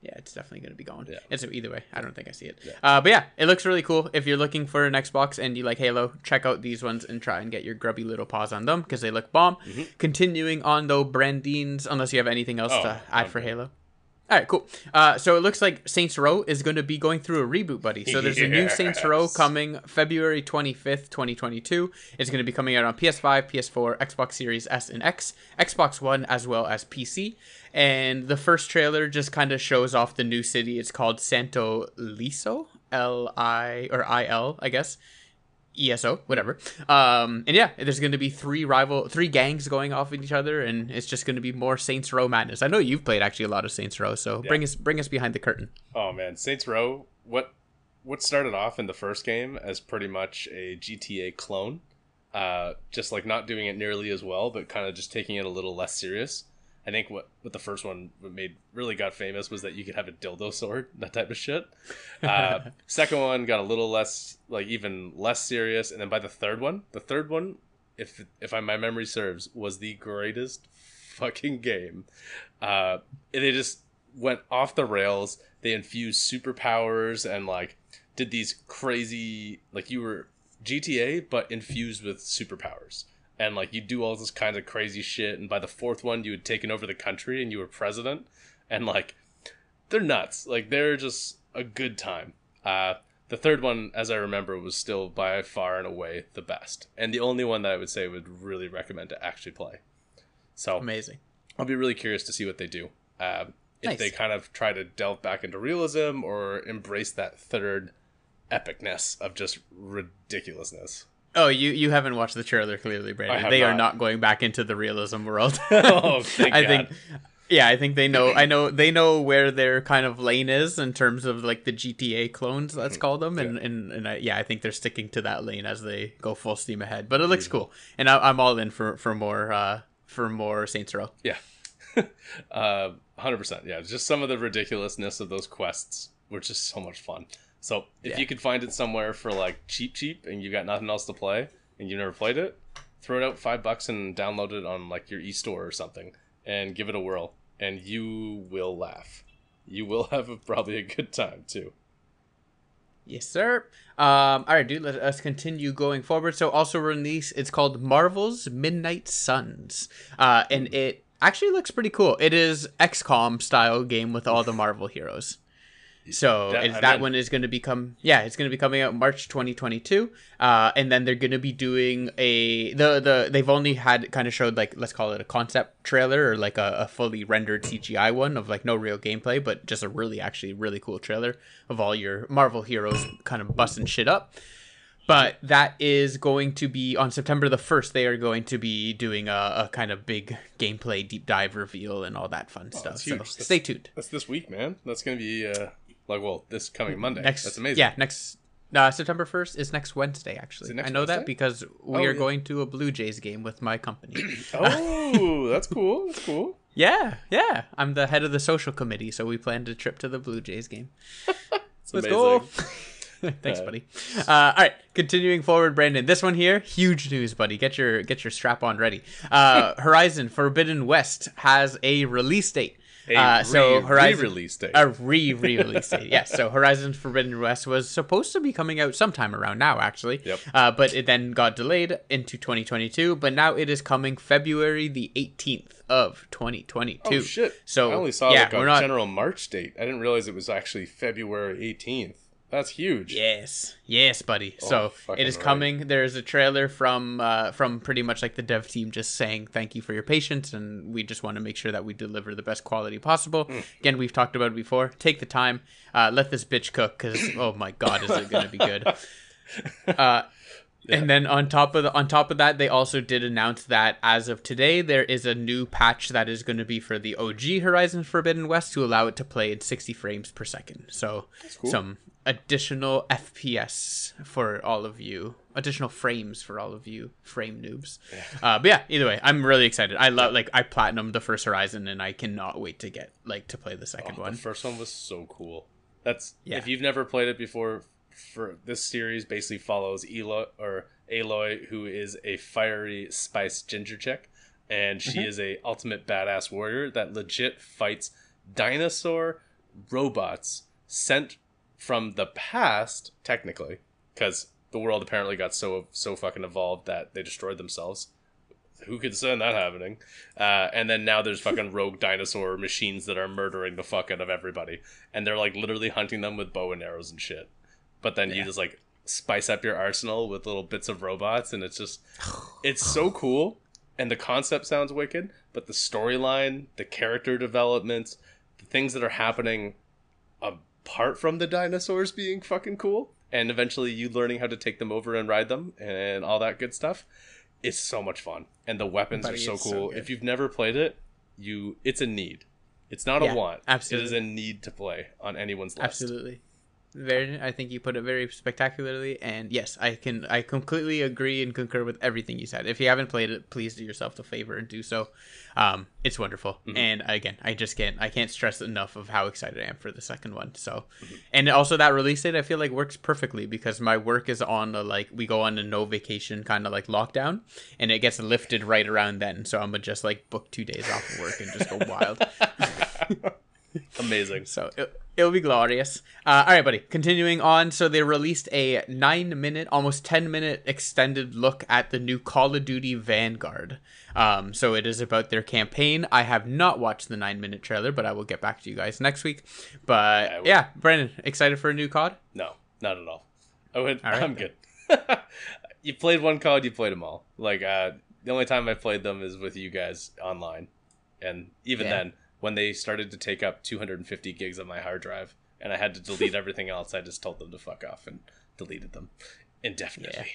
Yeah, it's definitely going to be gone. Yeah. It's either way. I don't think I see it. Yeah. But yeah, it looks really cool. If you're looking for an Xbox and you like Halo, check out these ones and try and get your grubby little paws on them, because they look bomb. Mm-hmm. Continuing on, though, Brandines, unless you have anything else to add for Halo. All right, cool. So it looks like Saints Row is going to be going through a reboot, buddy. So there's a new Saints Row coming February 25th, 2022. It's going to be coming out on PS5, PS4, Xbox Series S and X, Xbox One, as well as PC. And the first trailer just kind of shows off the new city. It's called Santo Liso, L-I-L, I guess. ESO, whatever. And yeah, there's going to be three gangs going off with each other, and it's just going to be more Saints Row madness. I know you've played actually a lot of Saints Row, so bring us behind the curtain. Oh man, Saints Row, what started off in the first game as pretty much a GTA clone, just like not doing it nearly as well, but kind of just taking it a little less serious. I think what the first one got famous was that you could have a dildo sword, that type of shit. Second one got a little less, like even less serious, and then by the third one, if my memory serves, was the greatest fucking game. They just went off the rails. They infused superpowers and like did these crazy, like you were GTA but infused with superpowers. And, like, you do all this kinds of crazy shit. And by the fourth one, you had taken over the country and you were president. And, like, they're nuts. Like, they're just a good time. The third one, as I remember, was still by far and away the best. And the only one that I would say would really recommend to actually play. So amazing. I'll be really curious to see what they do. If they kind of try to delve back into realism or embrace that third epicness of just ridiculousness. Oh, you haven't watched the trailer, clearly, Brandon. They are not going back into the realism world. Oh, thank God. I think they know. They know where their kind of lane is in terms of like the GTA clones, let's call them, and I think they're sticking to that lane as they go full steam ahead. But it looks cool, and I'm all in for more Saints Row. Yeah, 100%. Yeah, just some of the ridiculousness of those quests were just so much fun. So if you could find it somewhere for like cheap and you got nothing else to play and you never played it, throw it out $5 and download it on like your eStore or something and give it a whirl, and you will laugh. You will have probably a good time too. Yes, sir. All right, dude, let us continue going forward. So also released, it's called Marvel's Midnight Suns, and it actually looks pretty cool. It is XCOM style game with all the Marvel heroes. So that one is going to become coming out March 2022, and then they're going to be doing they've only had kind of showed like, let's call it a concept trailer or like a fully rendered CGI one of like no real gameplay, but just a really cool trailer of all your Marvel heroes kind of busting shit up. But that is going to be on September the 1st. They are going to be doing a kind of big gameplay deep dive reveal and all that fun stuff. So stay tuned. That's this week, man. That's going to be this coming Monday. That's amazing. Yeah, September 1st is next Wednesday, actually. I know Wednesday? That because we are going to a Blue Jays game with my company. Oh, that's cool. That's cool. Yeah. I'm the head of the social committee, so we planned a trip to the Blue Jays game. Let's go. Thanks, buddy. All right, continuing forward, Brandon. This one here, huge news, buddy. Get your strap on ready. Horizon Forbidden West has a release date. A re-release date. Yes. So Horizon Forbidden West was supposed to be coming out sometime around now, actually. Yep. But it then got delayed into 2022. But now it is coming February the 18th of 2022. Oh shit! So I only saw a general March date. I didn't realize it was actually February 18th. That's huge. Yes, buddy. Oh, so it is coming. Right. There's a trailer from pretty much like the dev team just saying thank you for your patience, and we just want to make sure that we deliver the best quality possible. Again, we've talked about it before. Take the time. Let this bitch cook, because oh my god, is it going to be good? Yeah. And then on top of that, they also did announce that as of today, there is a new patch that is going to be for the OG Horizon Forbidden West to allow it to play at 60 frames per second. So some additional FPS for all of you, additional frames for all of you frame noobs. Yeah. But yeah, either way, I'm really excited. I platinumed the first Horizon, and I cannot wait to get to play the second one. The first one was so cool. If you've never played it before. For this series basically follows Aloy, who is a fiery spice ginger chick, and she is a ultimate badass warrior that legit fights dinosaur robots sent from the past, technically, because the world apparently got so fucking evolved that they destroyed themselves. Who could send that happening? And then now there's fucking rogue dinosaur machines that are murdering the fuck out of everybody, and they're like literally hunting them with bow and arrows and shit. But then you just like spice up your arsenal with little bits of robots, and it's so cool. And the concept sounds wicked, but the storyline, the character developments, the things that are happening apart from the dinosaurs being fucking cool, and eventually you learning how to take them over and ride them and all that good stuff, is so much fun. And the weapons are so cool. So if you've never played it, it's a need. It's not a want. Absolutely. It is a need to play on anyone's list. Absolutely. Very, I think you put it very spectacularly, and yes, I completely agree and concur with everything you said. If you haven't played it, please do yourself the favor and do so. It's wonderful, and again, I can't stress enough of how excited I am for the second one. So, and also that release date, I feel like works perfectly because my work is on we go on a no vacation kind of like lockdown, and it gets lifted right around then. So I'm gonna just book 2 days off of work and just go wild. Amazing. So it'll be glorious. All right, buddy, continuing on. So they released a 9-minute, almost 10-minute extended look at the new Call of Duty Vanguard. So it is about their campaign. I have not watched the 9-minute trailer, but I will get back to you guys next week. But yeah, Brandon, excited for a new COD? No, not at all. I'm good. You played one COD, you played them all. The only time I played them is with you guys online. And even then, when they started to take up 250 gigs of my hard drive and I had to delete everything else, I just told them to fuck off and deleted them indefinitely.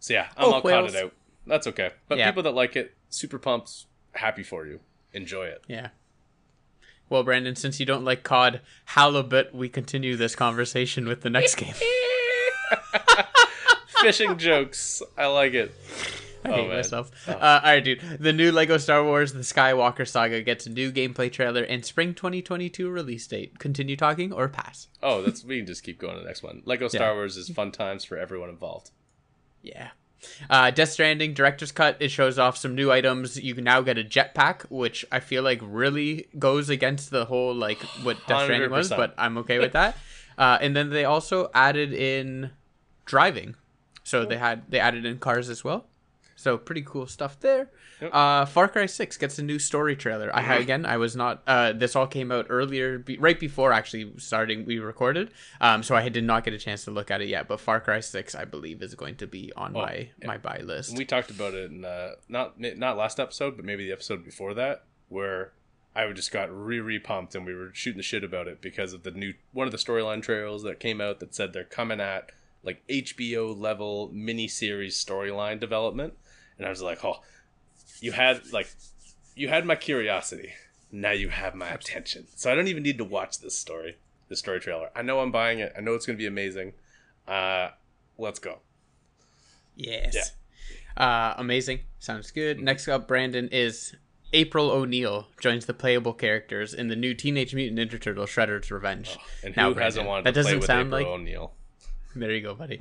So yeah, I'm all caught it out. That's okay. But people that like it, super pumped, happy for you. Enjoy it. Yeah. Well, Brandon, since you don't like cod, halibut, we continue this conversation with the next game. Fishing jokes. I like it. I hate myself. Oh. All right, dude. The new LEGO Star Wars The Skywalker Saga gets a new gameplay trailer and spring 2022 release date. Continue talking or pass? Oh, that's we can just keep going to the next one. LEGO Star Wars is fun times for everyone involved. Yeah. Death Stranding Director's Cut. It shows off some new items. You can now get a jetpack, which I feel like really goes against the whole like what Death Stranding 100%. Was, but I'm okay with that. And then they also added in driving, so they added in cars as well. So pretty cool stuff there. Yep. Far Cry 6 gets a new story trailer. I was not. This all came out earlier, right before actually starting. We recorded, so I did not get a chance to look at it yet. But Far Cry 6, I believe, is going to be on my buy list. We talked about it in not last episode, but maybe the episode before that, where I just got re pumped and we were shooting the shit about it because of the new one of the storyline trailers that came out that said they're coming at like HBO level miniseries storyline development. And I was like, oh, you had my curiosity. Now you have my attention. So I don't even need to watch this story trailer. I know I'm buying it. I know it's going to be amazing. Let's go. Yes. Yeah. Amazing. Sounds good. Next up, Brandon, is April O'Neil joins the playable characters in the new Teenage Mutant Ninja Turtle Shredder's Revenge. Oh, and now, who Brandon, hasn't wanted to play with April O'Neil? There you go, buddy.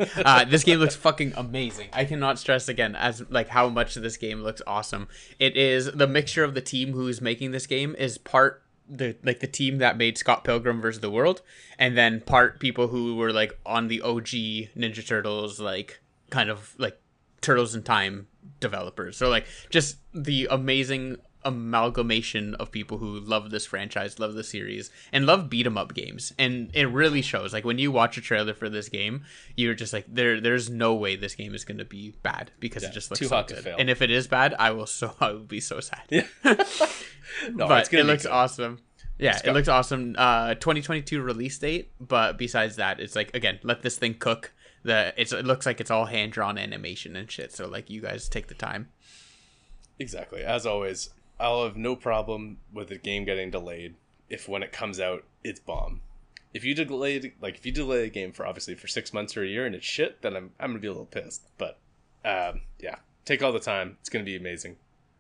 This game looks fucking amazing. I cannot stress again as like how much this game looks awesome. It is the mixture of the team who's making this game is part the team that made Scott Pilgrim versus the World, and then part people who were like on the OG Ninja Turtles, like kind of like Turtles in Time developers. So like just the amazing amalgamation of people who love this franchise, love the series, and love beat 'em up games. And it really shows. Like when you watch a trailer for this game, you're just like, there's no way this game is going to be bad because it just looks too so hot good. To fail. And if it is bad, I will be so sad. Yeah. But it looks awesome. Yeah, it looks awesome. 2022 release date, but besides that, it's like, again, let this thing cook. It looks like it's all hand-drawn animation and shit, so like you guys take the time. Exactly. As always, I'll have no problem with the game getting delayed if when it comes out, it's bomb. If you delay the game for 6 months or a year and it's shit, then I'm gonna be a little pissed. But take all the time. It's gonna be amazing.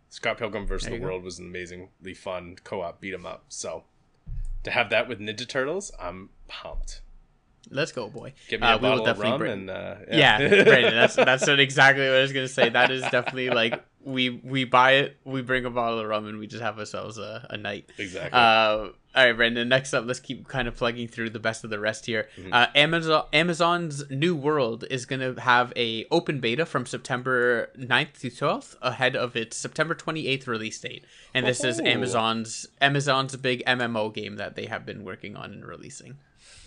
Scott Pilgrim versus the World was an amazingly fun co-op beat 'em up. So to have that with Ninja Turtles, I'm pumped. Let's go, boy. Give me a bottle of rum and Brandon, that's exactly what I was gonna say. That is definitely like. We buy it, we bring a bottle of rum, and we just have ourselves a night. Exactly. All right, Brandon, next up, let's keep kind of plugging through the best of the rest here. Mm-hmm. Amazon's New World is going to have an open beta from September 9th to 12th ahead of its September 28th release date. And this is Amazon's big MMO game that they have been working on and releasing.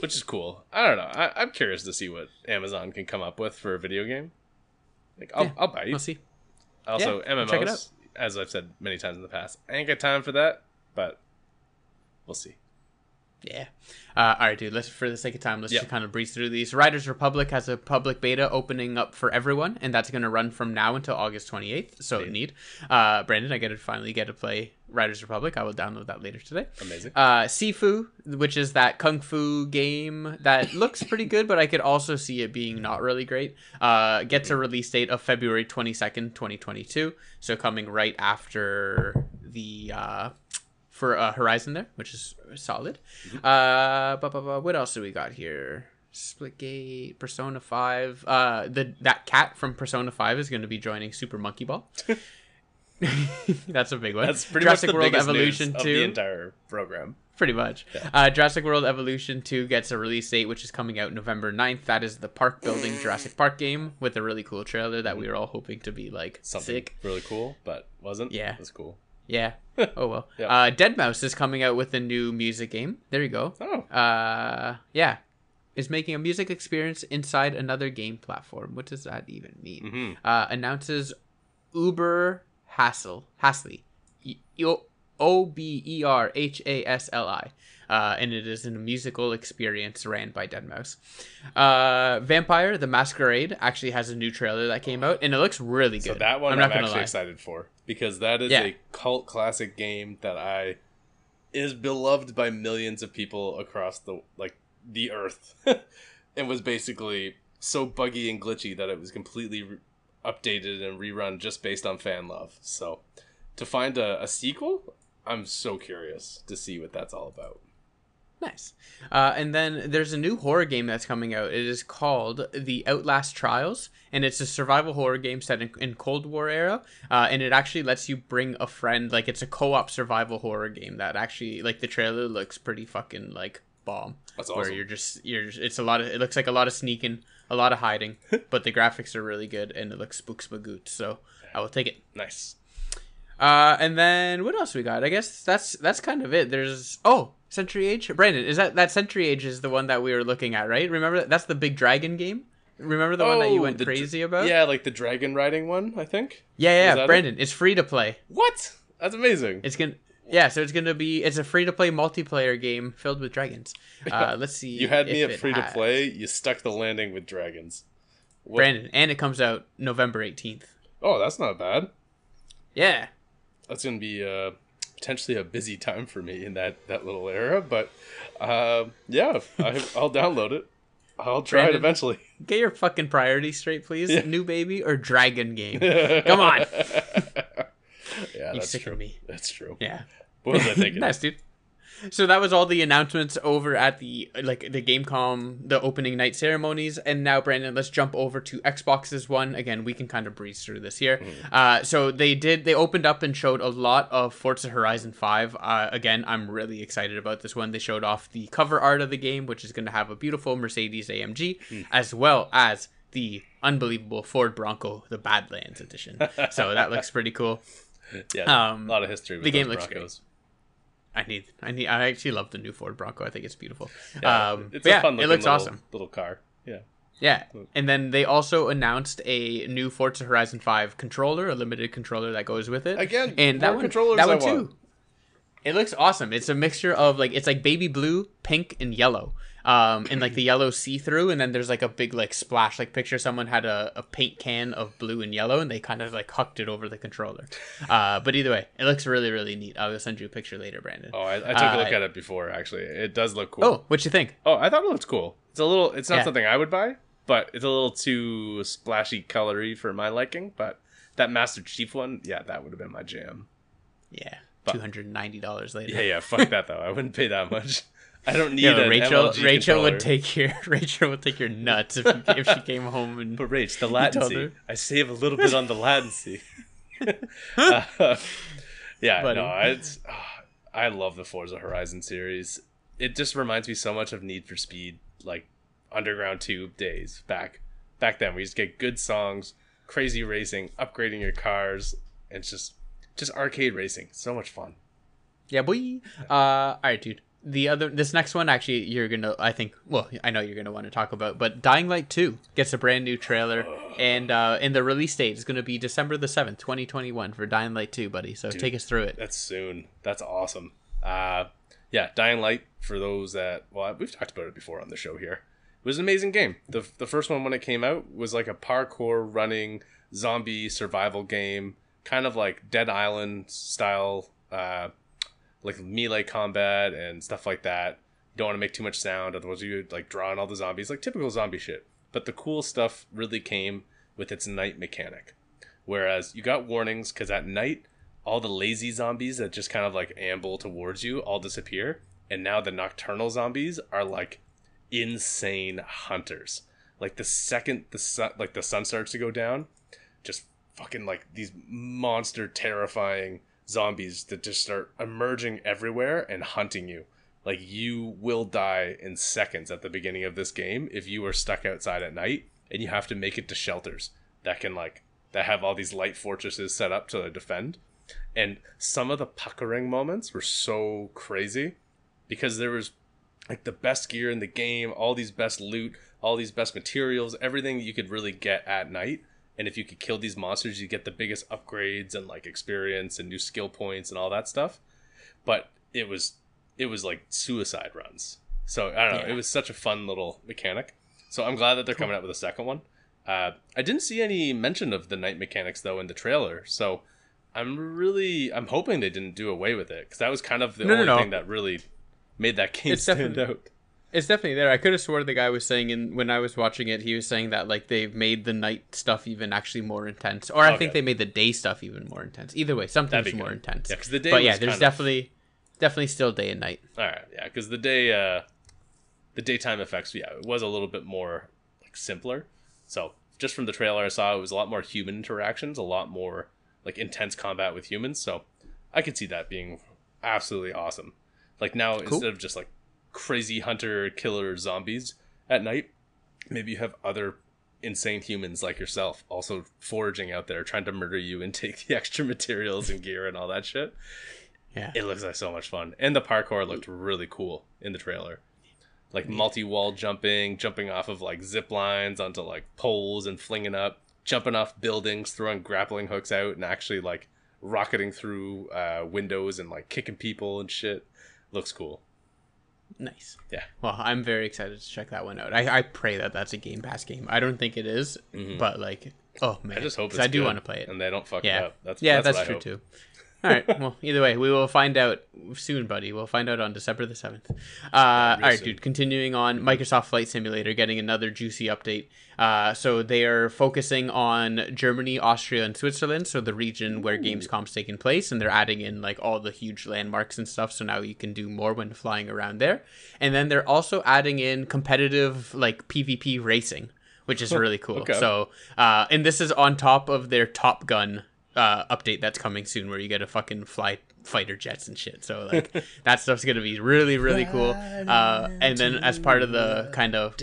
Which is cool. I don't know. I'm curious to see what Amazon can come up with for a video game. Like, I'll buy it. We'll see. Also, yeah, MMOs, as I've said many times in the past, I ain't got time for that, but we'll see. Yeah. All right, dude, for the sake of time, let's just kind of breeze through these. Riders Republic has a public beta opening up for everyone, and that's going to run from now until August 28th, so neat. Brandon, I finally get to play Riders Republic. I will download that later today. Amazing. Sifu, which is that kung fu game that looks pretty good, but I could also see it being not really great, gets a release date of February 22nd, 2022, so coming right after the... for Horizon there, which is solid. What else do we got here? Splitgate, Persona 5. That cat from Persona 5 is going to be joining Super Monkey Ball. That's a big one. That's pretty Jurassic much the World biggest Evolution news 2. Of the entire program. Pretty much. Yeah. Jurassic World Evolution 2 gets a release date, which is coming out November 9th. That is the park building Jurassic Park game with a really cool trailer that we were all hoping to be like something sick. Really cool, but wasn't. Yeah. It was cool. Yeah. Oh, well. Yep. Deadmau5 is coming out with a new music game. There you go. Oh. Yeah. Is making a music experience inside another game platform. What does that even mean? Announces Uber Hasley. Oberhasli. And it is a musical experience ran by Deadmau5. Vampire: The Masquerade actually has a new trailer that came out, and it looks really good. So that one I'm actually excited for, because that is a cult classic game that is beloved by millions of people across the earth. It was basically so buggy and glitchy that it was completely updated and rerun just based on fan love. So to find a sequel, I'm so curious to see what that's all about. Nice. And then there's a new horror game that's coming out. It is called The Outlast Trials, and it's a survival horror game set in Cold War era, and it actually lets you bring a friend. Like, it's a co-op survival horror game that actually, like, the trailer looks pretty fucking, like, bomb. That's awesome. Where it looks like a lot of sneaking, a lot of hiding, but the graphics are really good, and it looks spook-spagoot, so I will take it. Nice. And then what else we got? I guess that's kind of it. There's Century Age. Brandon, is that Century Age is the one that we were looking at, right? Remember that's the big dragon game. Remember the one that you went crazy about? Yeah, like the dragon riding one, I think. Yeah. Brandon, it's free to play. What? That's amazing. It's gonna be a free to play multiplayer game filled with dragons. Let's see. You had me at free to play. You stuck the landing with dragons, Brandon, and it comes out November 18th. Oh, that's not bad. Yeah. That's going to be potentially a busy time for me in that little era. But, I'll download it. I'll try it eventually. Get your fucking priorities straight, please. Yeah. New baby or dragon game? Come on. Yeah, that's true. Of me. That's true. Yeah. What was I thinking? Nice, dude. So that was all the announcements over at the Gamescom, the opening night ceremonies. And now, Brandon, let's jump over to Xbox's one. Again, we can kind of breeze through this here. Mm-hmm. So they opened up and showed a lot of Forza Horizon 5. Again, I'm really excited about this one. They showed off the cover art of the game, which is going to have a beautiful Mercedes AMG, as well as the unbelievable Ford Bronco, the Badlands edition. So that looks pretty cool. Yeah, a lot of history with the game looks Broncos. Great. I actually love the new Ford Bronco. I think it's beautiful. Yeah, it's a fun looking little car. Yeah. Yeah. And then they also announced a new Forza Horizon 5 controller, a limited controller that goes with it. Again, and that one too. It looks awesome. It's a mixture of it's baby blue, pink, and yellow. And the yellow see-through, and then there's a big splash. Picture someone had a paint can of blue and yellow, and they kind of hucked it over the controller. But either way, it looks really, really neat. I'll send you a picture later, Brandon. Oh, I took a look at it before. Actually, it does look cool. Oh, what'd you think? Oh, I thought it looked cool. It's a little. It's not something I would buy, but it's a little too splashy, colory for my liking. But that Master Chief one, yeah, that would have been my jam. Yeah, $290 later. Yeah. Fuck that though. I wouldn't pay that much. I don't need an MLG controller. Rachel would take your nuts if she came home and. But Rach, the latency. I save a little bit on the latency. I love the Forza Horizon series. It just reminds me so much of Need for Speed, Underground 2 days back then. We just get good songs, crazy racing, upgrading your cars, and just arcade racing. So much fun. Yeah, boy. All right, dude. This next one, actually, I know you're going to want to talk about, but Dying Light 2 gets a brand new trailer, and the release date is going to be December the 7th, 2021 for Dying Light 2, buddy. So dude, take us through it. That's soon. That's awesome. Dying Light, for those that, we've talked about it before on the show here, it was an amazing game. The first one, when it came out, was like a parkour running zombie survival game, kind of like Dead Island style, melee combat and stuff like that. You don't want to make too much sound, otherwise you draw on all the zombies, typical zombie shit. But the cool stuff really came with its night mechanic, whereas you got warnings because at night all the lazy zombies that just kind of amble towards you all disappear, and now the nocturnal zombies are insane hunters. The second the sun starts to go down, just fucking these monster terrifying zombies that just start emerging everywhere and hunting you. You will die in seconds at the beginning of this game if you are stuck outside at night, and you have to make it to shelters that can that have all these light fortresses set up to defend. And some of the puckering moments were so crazy because there was the best gear in the game, all these best loot, all these best materials, everything you could really get at night. And if you could kill these monsters, you get the biggest upgrades and experience and new skill points and all that stuff. but it was like suicide runs. So I don't know. Yeah. It was such a fun little mechanic. So I'm glad that they're coming out with a second one. I didn't see any mention of the night mechanics though in the trailer. So I'm hoping they didn't do away with it, because that was kind of the only thing that really made that game stand out. It's definitely there. I could have sworn the guy was saying, when I was watching it, he was saying that like they've made the night stuff even actually more intense, or I think they made the day stuff even more intense. Either way, something's more intense. Yeah, because the day. But yeah, there's definitely still day and night. All right, yeah, because the day, the daytime effects, yeah, it was a little bit more like simpler. So just from the trailer I saw, it was a lot more human interactions, a lot more like intense combat with humans. So I could see that being absolutely awesome. Like now, instead of just like crazy hunter killer zombies at night, maybe you have other insane humans like yourself also foraging out there trying to murder you and take the extra materials and gear and all that shit. Yeah, it looks like so much fun, and the parkour looked really cool in the trailer, like multi-wall jumping off of like zip lines onto like poles and flinging up, jumping off buildings, throwing grappling hooks out, and actually like rocketing through windows and like kicking people and shit. Looks cool. Nice. Yeah. Well, I'm very excited to check that one out. I pray that that's a Game Pass game. I don't think it is, but like, oh man, I just hope it's good. I do want to play it, and they don't fuck it up. That's true too. All right. Well, either way, we will find out soon, buddy. We'll find out on December the 7th. All right, dude. Continuing on, Microsoft Flight Simulator getting another juicy update. So they are focusing on Germany, Austria, and Switzerland. So the region where Gamescom's taking place, and they're adding in like all the huge landmarks and stuff. So now you can do more when flying around there. And then they're also adding in competitive like PvP racing, which is really cool. Okay. So and this is on top of their Top Gun update that's coming soon, where you get to fucking fly fighter jets and shit. So like that stuff's gonna be really, really cool. And then as part of the kind of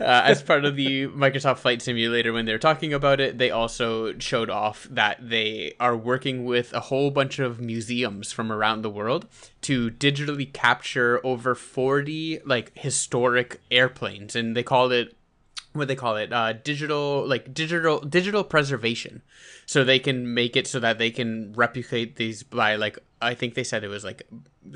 as part of the Microsoft Flight Simulator, when they're talking about it, they also showed off that they are working with a whole bunch of museums from around the world to digitally capture over 40 like historic airplanes, and they call it digital preservation. So they can make it so that they can replicate these by like, I think they said it was like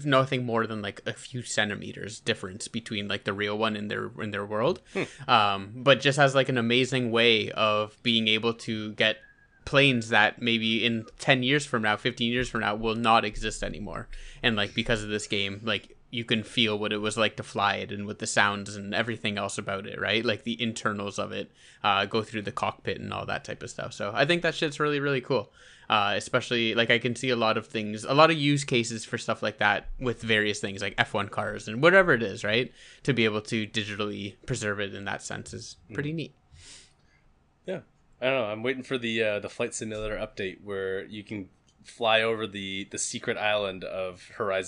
nothing more than like a few centimeters difference between like the real one and their world. But just as like an amazing way of being able to get planes that maybe in 10 years from now, 15 years from now will not exist anymore. And like, because of this game, like, you can feel what it was like to fly it, and with the sounds and everything else about it, right? Like the internals of it, go through the cockpit and all that type of stuff. So I think that shit's really, really cool. Especially like I can see a lot of use cases for stuff like that with various things like F1 cars and whatever it is, right? To be able to digitally preserve it in that sense is pretty neat. Yeah. I don't know. I'm waiting for the Flight Simulator update where you can fly over the secret island of Forza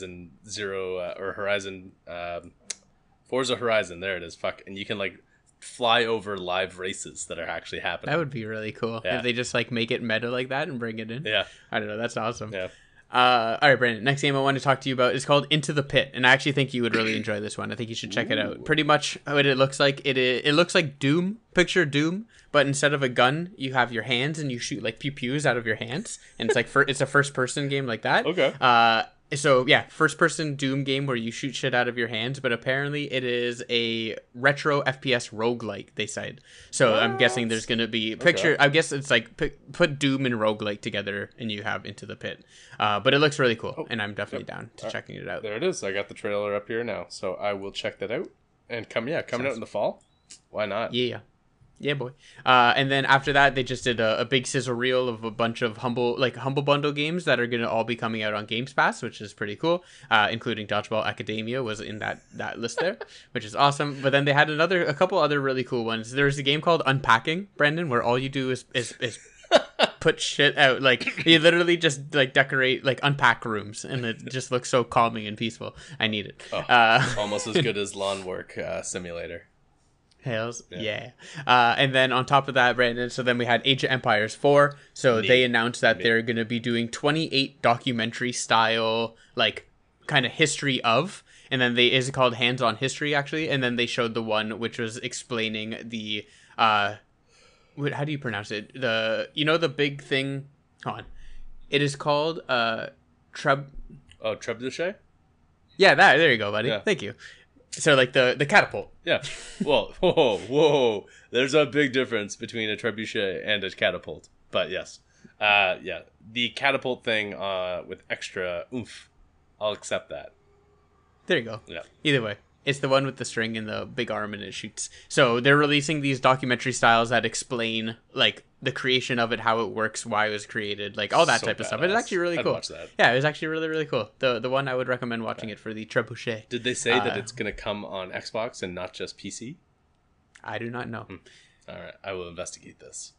Horizon. There it is. Fuck. And you can like fly over live races that are actually happening. That would be really cool. Yeah. If they just like make it meta like that and bring it in. Yeah. I don't know. That's awesome. Yeah. All right, Brandon, next game I want to talk to you about is called Into the Pit, and I actually think you would really enjoy this one. I think you should check it out. Pretty much what it looks like, it looks like Doom. Picture Doom, but instead of a gun, you have your hands and you shoot like pew-pews out of your hands, and it's like it's a first-person game like that. Okay. So yeah, first-person Doom game where you shoot shit out of your hands, but apparently it is a retro FPS roguelike, they said. So what? I'm guessing there's gonna be I guess it's like put Doom and roguelike together, and you have Into the Pit. But it looks really cool, and I'm definitely down to checking it out. There it is. I got the trailer up here now, so I will check that out. And coming out in the fall. Why not? Yeah. Yeah, boy. And then after that, they just did a big sizzle reel of a bunch of Humble Bundle games that are going to all be coming out on Games Pass, which is pretty cool, including Dodgeball Academia was in that list there, which is awesome. But then they had a couple other really cool ones. There's a game called Unpacking, Brandon, where all you do is put shit out. Like, you literally just like decorate, like unpack rooms, and it just looks so calming and peaceful. I need it. Oh, almost as good as Lawn Work Simulator. Hells yeah. And then on top of that, Brandon, so then we had Age of Empires 4. So they announced that they're going to be doing 28 documentary style, like kind of history of, and then is called Hands on History actually. And then they showed the one which was explaining the, how do you pronounce it? The big thing. Hold on. It is called trebuchet. Yeah, that. There you go, buddy. Yeah. Thank you. So like the catapult. Yeah. Well, whoa. There's a big difference between a trebuchet and a catapult. But yes, yeah, the catapult thing with extra oomph, I'll accept that. There you go. Yeah. Either way, it's the one with the string and the big arm and it shoots. So they're releasing these documentary styles that explain like the creation of it, how it works, why it was created, like all that so type badass. Of stuff. It's actually really cool. I'd watch that. Yeah, it was actually really, really cool. The one I would recommend watching it for the trebuchet. Did they say that it's going to come on Xbox and not just PC? I do not know. All right, I will investigate this.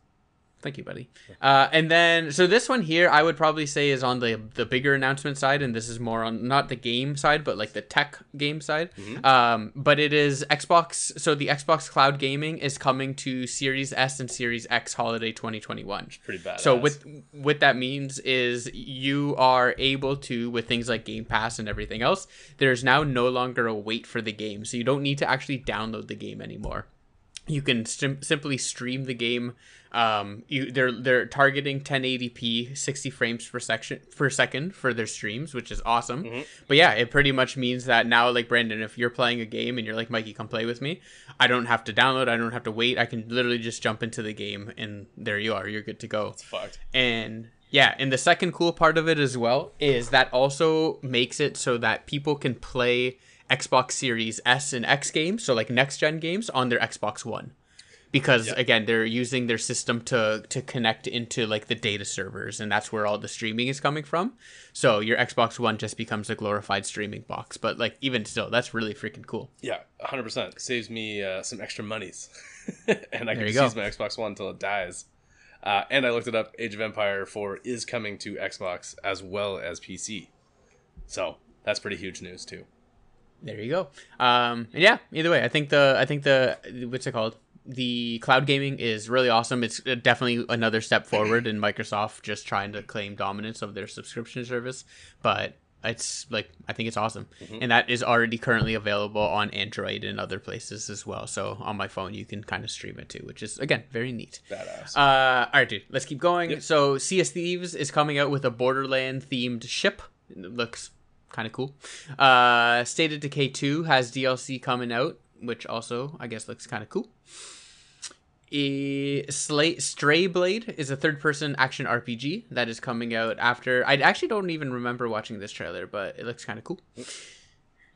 Thank you, buddy. And then, so this one here, I would probably say is on the bigger announcement side, and this is more on, not the game side, but like the tech game side. Mm-hmm. But it is Xbox, so the Xbox Cloud Gaming is coming to Series S and Series X holiday 2021. It's pretty badass. So what that means is you are able to, with things like Game Pass and everything else, there's now no longer a wait for the game. So you don't need to actually download the game anymore. You can simply stream the game. They're targeting 1080p 60 frames per second for their streams, which is awesome. Mm-hmm. But yeah, it pretty much means that now, like, Brandon, if you're playing a game and you're like, Mikey, come play with me, I don't have to download, I don't have to wait, I can literally just jump into the game and there you are, you're good to go. That's fucked. And yeah, and the second cool part of it as well is that also makes it so that people can play Xbox Series S and X games, so like next gen games, on their Xbox One, because again, they're using their system to connect into like the data servers, and that's where all the streaming is coming from. So your Xbox One just becomes a glorified streaming box, but like even still, that's really freaking cool. Yeah, 100%. Saves me some extra monies, and I can just use my Xbox One until it dies. And I looked it up. Age of Empire 4 is coming to Xbox as well as PC, so that's pretty huge news too. There you go. And yeah, either way, I think the what's it called? The cloud gaming is really awesome. It's definitely another step forward in Microsoft just trying to claim dominance of their subscription service, but it's like, I think it's awesome. Mm-hmm. And that is already currently available on Android and other places as well. So on my phone, you can kind of stream it too, which is, again, very neat. Badass. All right, dude, let's keep going. Yep. So Sea of Thieves is coming out with a Borderland themed ship. It looks kind of cool. State of Decay 2 has DLC coming out, which also, I guess, looks kind of cool. Stray Blade is a third-person action RPG that is coming out after... I actually don't even remember watching this trailer, but it looks kind of cool.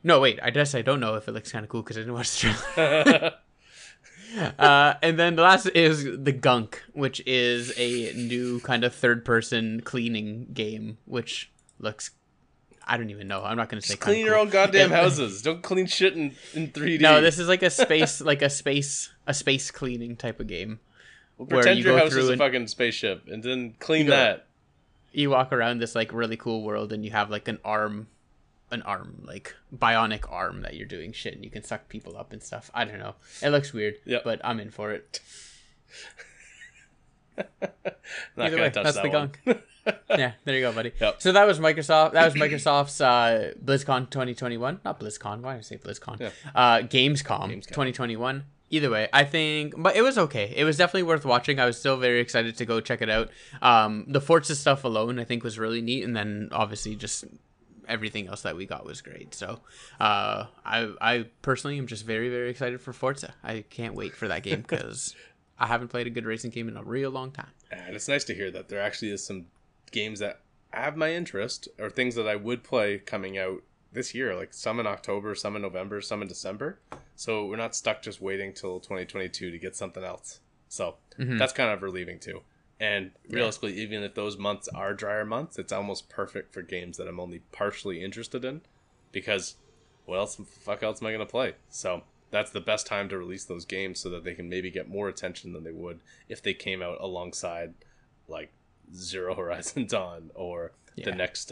No, wait. I guess I don't know if it looks kind of cool because I didn't watch the trailer. And then the last is The Gunk, which is a new kind of third-person cleaning game, which looks... I don't even know. I'm not going to say. Just clean your own goddamn houses. Don't clean shit in 3D. No, this is like a space, like a space cleaning type of game. Well, pretend your house is a fucking spaceship and then clean that. You walk around this like really cool world and you have like an arm, like bionic arm that you're doing shit and you can suck people up and stuff. I don't know. It looks weird, but I'm in for it. Not either way, touch that's that the one. Gunk. Yeah, there you go, buddy. Yep. So that was Microsoft. That was Microsoft's BlizzCon 2021. Not BlizzCon. Why did I say BlizzCon? Yeah. Gamescom 2021. Either way, I think, but it was okay. It was definitely worth watching. I was still very excited to go check it out. The Forza stuff alone, I think, was really neat, and then obviously just everything else that we got was great. So I personally am just very, very excited for Forza. I can't wait for that game because I haven't played a good racing game in a real long time. And it's nice to hear that there actually is some games that have my interest or things that I would play coming out this year, like some in October, some in November, some in December. So we're not stuck just waiting till 2022 to get something else. So that's kind of relieving too. And realistically, even if those months are drier months, it's almost perfect for games that I'm only partially interested in because what else the fuck else am I going to play? So that's the best time to release those games so that they can maybe get more attention than they would if they came out alongside like Zero Horizon Dawn or the next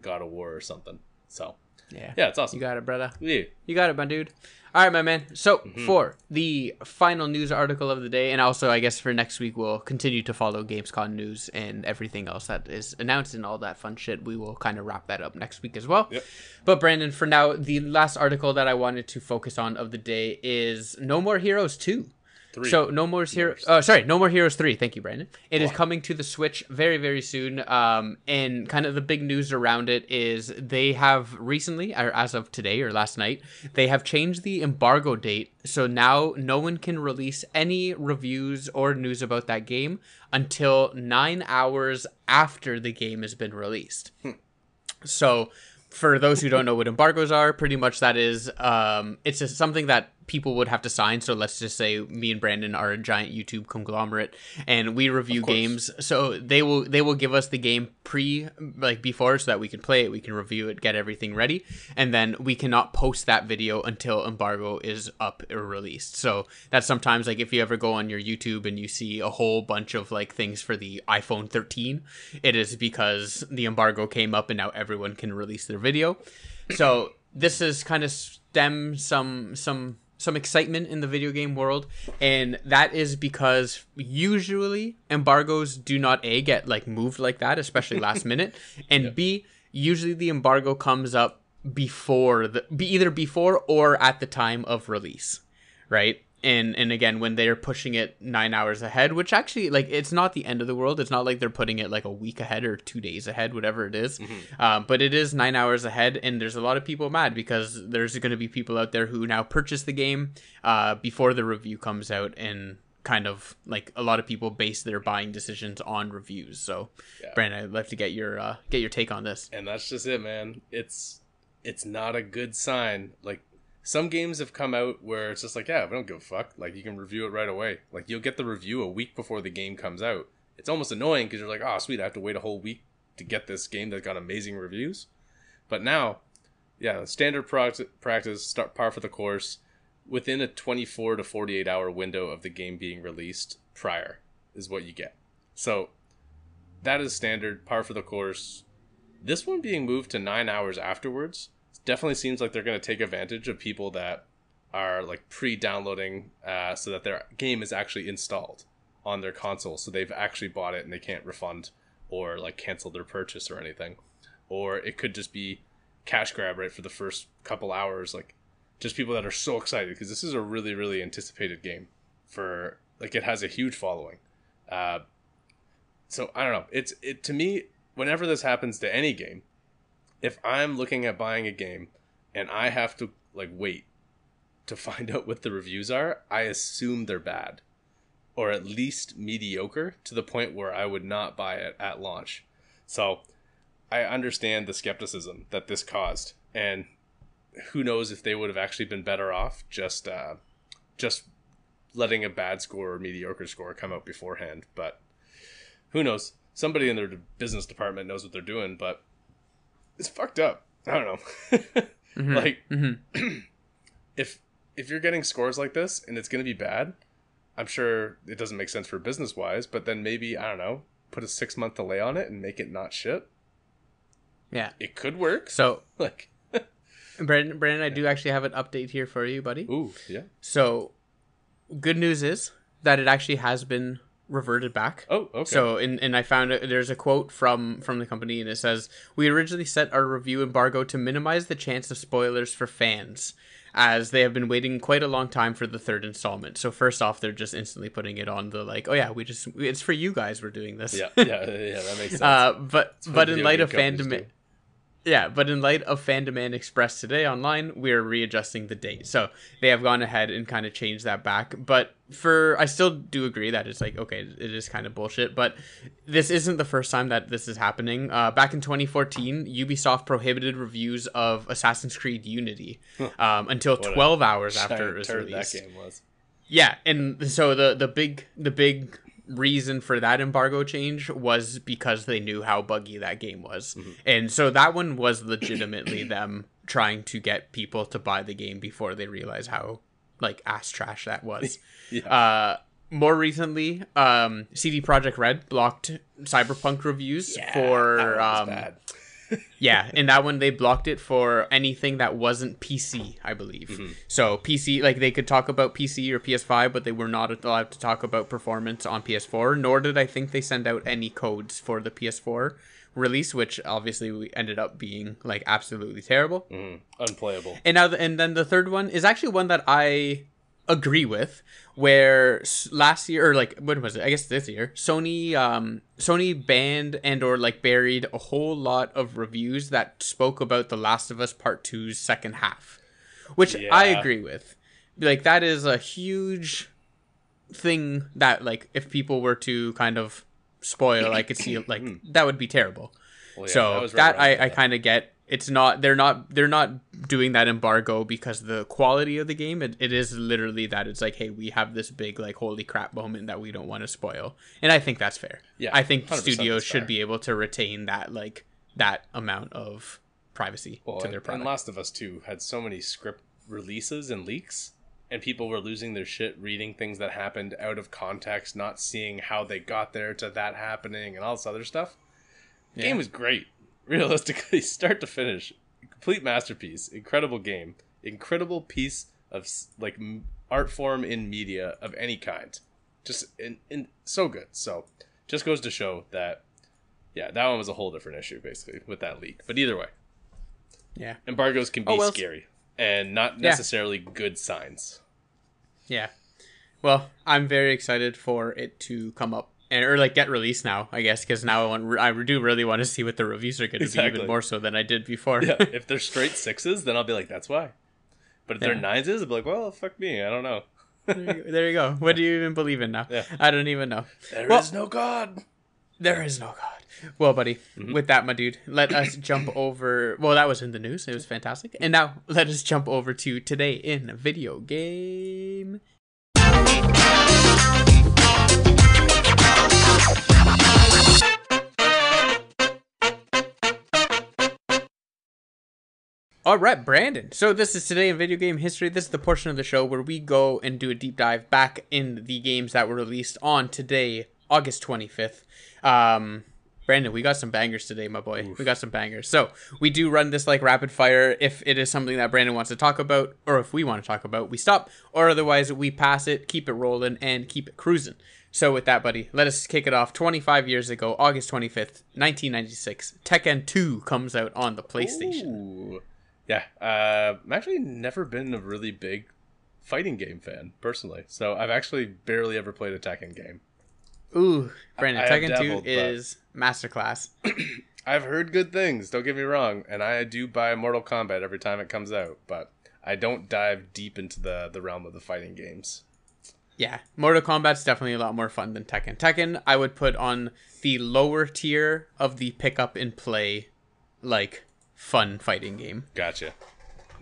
God of War or something. So yeah, it's awesome. You got it, brother. Yeah. You got it, my dude. All right, my man. So for the final news article of the day, and also I guess for next week, we'll continue to follow Gamescom news and everything else that is announced and all that fun shit. We will kind of wrap that up next week as well. Yep. But Brandon, for now, the last article that I wanted to focus on of the day is No More Heroes 2. 3. So No More Heroes 3. Thank you, Brandon. It is coming to the Switch very, very soon. And kind of the big news around it is they have recently, or as of today or last night, they have changed the embargo date. So now no one can release any reviews or news about that game until 9 hours after the game has been released. So for those who don't know what embargoes are, pretty much that is, it's just something that people would have to sign. So let's just say me and Brandon are a giant YouTube conglomerate and we review games. So they will give us the game before so that we can play it, we can review it, get everything ready. And then we cannot post that video until embargo is up or released. So that's sometimes like if you ever go on your YouTube and you see a whole bunch of like things for the iPhone 13, it is because the embargo came up and now everyone can release their video. So this is kind of stem some excitement in the video game world, and that is because usually embargoes do not A, get like moved like that, especially last minute, and B, usually the embargo comes up either before or at the time of release, right? And again, when they're pushing it 9 hours ahead, which actually, like, it's not the end of the world. It's not like they're putting it like a week ahead or 2 days ahead, whatever it is. Mm-hmm. But it is 9 hours ahead. And there's a lot of people mad because there's going to be people out there who now purchase the game before the review comes out. And kind of like a lot of people base their buying decisions on reviews. So, Brandon, I'd love to get your take on this. And that's just it, man. It's not a good sign. Like, some games have come out where it's just like, yeah, I don't give a fuck. Like, you can review it right away. Like, you'll get the review a week before the game comes out. It's almost annoying because you're like, oh, sweet, I have to wait a whole week to get this game that got amazing reviews. But now, yeah, standard practice, par for the course, within a 24 to 48-hour window of the game being released prior is what you get. So that is standard, par for the course. This one being moved to 9 hours afterwards definitely seems like they're going to take advantage of people that are like pre-downloading so that their game is actually installed on their console, so they've actually bought it and they can't refund or like cancel their purchase or anything. Or it could just be cash grab right for the first couple hours, like just people that are so excited because this is a really, really anticipated game for, like, it has a huge following. So I don't know, it to me, whenever this happens to any game, if I'm looking at buying a game and I have to like wait to find out what the reviews are, I assume they're bad or at least mediocre to the point where I would not buy it at launch. So I understand the skepticism that this caused, and who knows if they would have actually been better off just letting a bad score or mediocre score come out beforehand. But who knows? Somebody in their business department knows what they're doing, but it's fucked up. I don't know. Mm-hmm. Like, mm-hmm. if you're getting scores like this and it's going to be bad, I'm sure it doesn't make sense for business-wise, but then maybe, I don't know, put a 6-month delay on it and make it not shit. Yeah. It could work. So, like, Brandon, I do actually have an update here for you, buddy. Ooh, yeah. So, good news is that it actually has been reverted back. Oh, okay. So and I found there's a quote from the company, and it says, "We originally set our review embargo to minimize the chance of spoilers for fans, as they have been waiting quite a long time for the third installment." So first off, they're just instantly putting it on the like, oh yeah, it's for you guys, we're doing this. Yeah, that makes sense. But in light of fan demand. Yeah, but in light of fan demand expressed today online, we are readjusting the date. So they have gone ahead and kind of changed that back. But I still do agree that it's like, okay, it is kind of bullshit. But this isn't the first time that this is happening. Back in 2014, Ubisoft prohibited reviews of Assassin's Creed Unity until 12 hours after it was released. That game was. Yeah, and so the big reason for that embargo change was because they knew how buggy that game was. Mm-hmm. And so that one was legitimately them trying to get people to buy the game before they realize how like ass trash that was. More recently, CD Projekt Red blocked Cyberpunk reviews for yeah, and that one they blocked it for anything that wasn't PC, I believe. Mm-hmm. So PC, like they could talk about PC or PS5, but they were not allowed to talk about performance on PS4, nor did I think they send out any codes for the PS4 release, which obviously we ended up being like absolutely terrible. Unplayable. And then the third one is actually one that I agree with, where last year, or like when was it, I guess this year, Sony banned and or like buried a whole lot of reviews that spoke about The Last of Us Part 2's second half, which I agree with. Like, that is a huge thing that, like, if people were to kind of spoil, I could see, like, that would be terrible. Well, yeah, so I kind of get. It's not, they're not doing that embargo because the quality of the game, it is literally that it's like, hey, we have this big, like, holy crap moment that we don't want to spoil. And I think that's fair. Yeah, I think studios should be able to retain that, like, that amount of privacy to their product. And Last of Us 2 had so many script releases and leaks, and people were losing their shit reading things that happened out of context, not seeing how they got there to that happening and all this other stuff. The game was great. Realistically, start to finish, complete masterpiece, incredible game, incredible piece of, like, art form in media of any kind. Just in so good. So just goes to show that, yeah, that one was a whole different issue, basically, with that leak. But either way, yeah, embargoes can be scary and not necessarily good signs. Yeah. Well, I'm very excited for it to come up. Or like get released now, I guess, because now I do really want to see what the reviews are going to be, even more so than I did before. Yeah, if they're straight 6s, then I'll be like, that's why. But if they're 9s, I'll be like, well, fuck me, I don't know. There you go. What do you even believe in now? Yeah. I don't even know. There is no God. There is no God. Well, buddy, with that, my dude, let us jump over. Well, that was in the news. It was fantastic. And now let us jump over to Today in Video Game. All right, Brandon. So this is Today in Video Game History. This is the portion of the show where we go and do a deep dive back in the games that were released on today, August 25th. Brandon, we got some bangers today, my boy. Oof. We got some bangers. So we do run this like rapid fire. If it is something that Brandon wants to talk about, or if we want to talk about, we stop. Or otherwise, we pass it, keep it rolling, and keep it cruising. So with that, buddy, let us kick it off. 25 years ago, August 25th, 1996, Tekken 2 comes out on the PlayStation. Ooh. Yeah, I've actually never been a really big fighting game fan, personally. So I've actually barely ever played a Tekken game. Ooh, Brandon, Tekken 2 is masterclass. I've heard good things, don't get me wrong. And I do buy Mortal Kombat every time it comes out. But I don't dive deep into the realm of the fighting games. Yeah, Mortal Kombat's definitely a lot more fun than Tekken. Tekken, I would put on the lower tier of the pick-up and play, like, fun fighting game. Gotcha.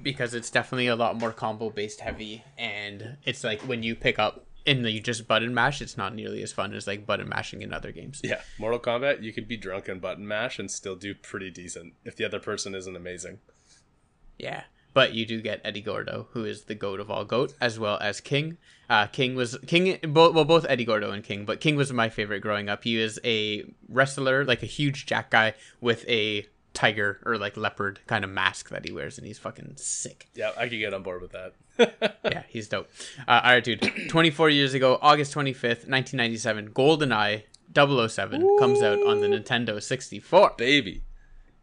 Because it's definitely a lot more combo based heavy, and it's like when you pick up and you just button mash, it's not nearly as fun as like button mashing in other games. Yeah, Mortal Kombat, you could be drunk and button mash and still do pretty decent if the other person isn't amazing. Yeah, but you do get Eddie Gordo, who is the goat of all goat, as well as King. Both Eddie Gordo and King, but King was my favorite growing up. He is a wrestler, like a huge jack guy with a tiger or like leopard kind of mask that he wears, and he's fucking sick. Yeah, I could get on board with that. Yeah, he's dope. All right, dude. 24 years ago, August 25th, 1997, GoldenEye 007 comes out on the Nintendo 64. Baby,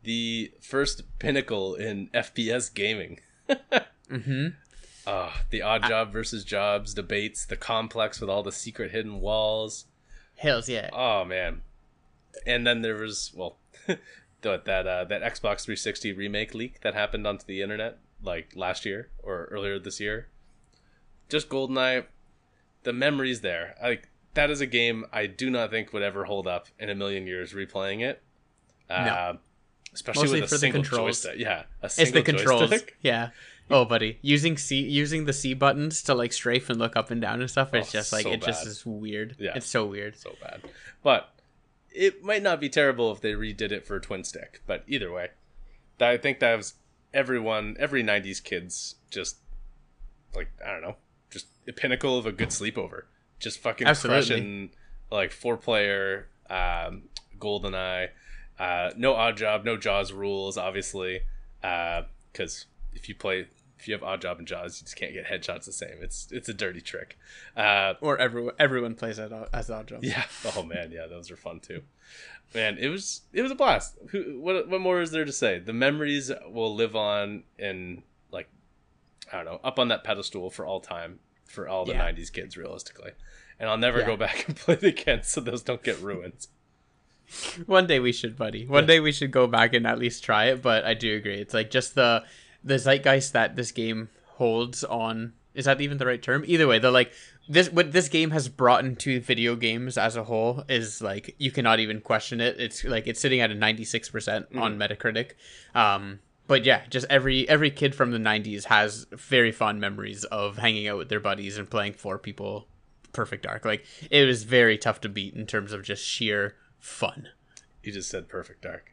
the first pinnacle in FPS gaming. The odd job versus jobs debates, the complex with all the secret hidden walls. Hells yeah. Oh man. And then there was that Xbox 360 remake leak that happened onto the internet like last year or earlier this year. Just GoldenEye, the memories there. Like, that is a game I do not think would ever hold up in a million years replaying it. No. Especially mostly with a single joystick. Yeah, a single joystick. It's the controls. Yeah. Oh, buddy, using the C buttons to like strafe and look up and down and stuff. It's just is weird. Yeah. It's so weird. So bad. But it might not be terrible if they redid it for Twin Stick, but either way, I think that was every 90s kid's just, like, I don't know, just the pinnacle of a good sleepover. Just fucking crushing, like, 4-player, GoldenEye, no odd job, no Jaws rules, obviously, because if you have odd job and Jaws, you just can't get headshots the same. It's a dirty trick. Or everyone plays as odd job. Yeah. Oh man. Yeah, those are fun too. Man, it was a blast. What more is there to say? The memories will live on in, like, I don't know, up on that pedestal for all time for all the 90s kids, realistically. And I'll never go back and play it again, so those don't get ruined. One day we should, buddy. One day we should go back and at least try it, but I do agree. It's like just the zeitgeist that this game holds on. Is that even the right term? Either way, they're like, this. What this game has brought into video games as a whole is like, you cannot even question it. It's like, it's sitting at a 96% on Metacritic. But yeah, just every kid from the 90s has very fond memories of hanging out with their buddies and playing four people Perfect Dark. Like, it was very tough to beat in terms of just sheer fun. You just said Perfect Dark.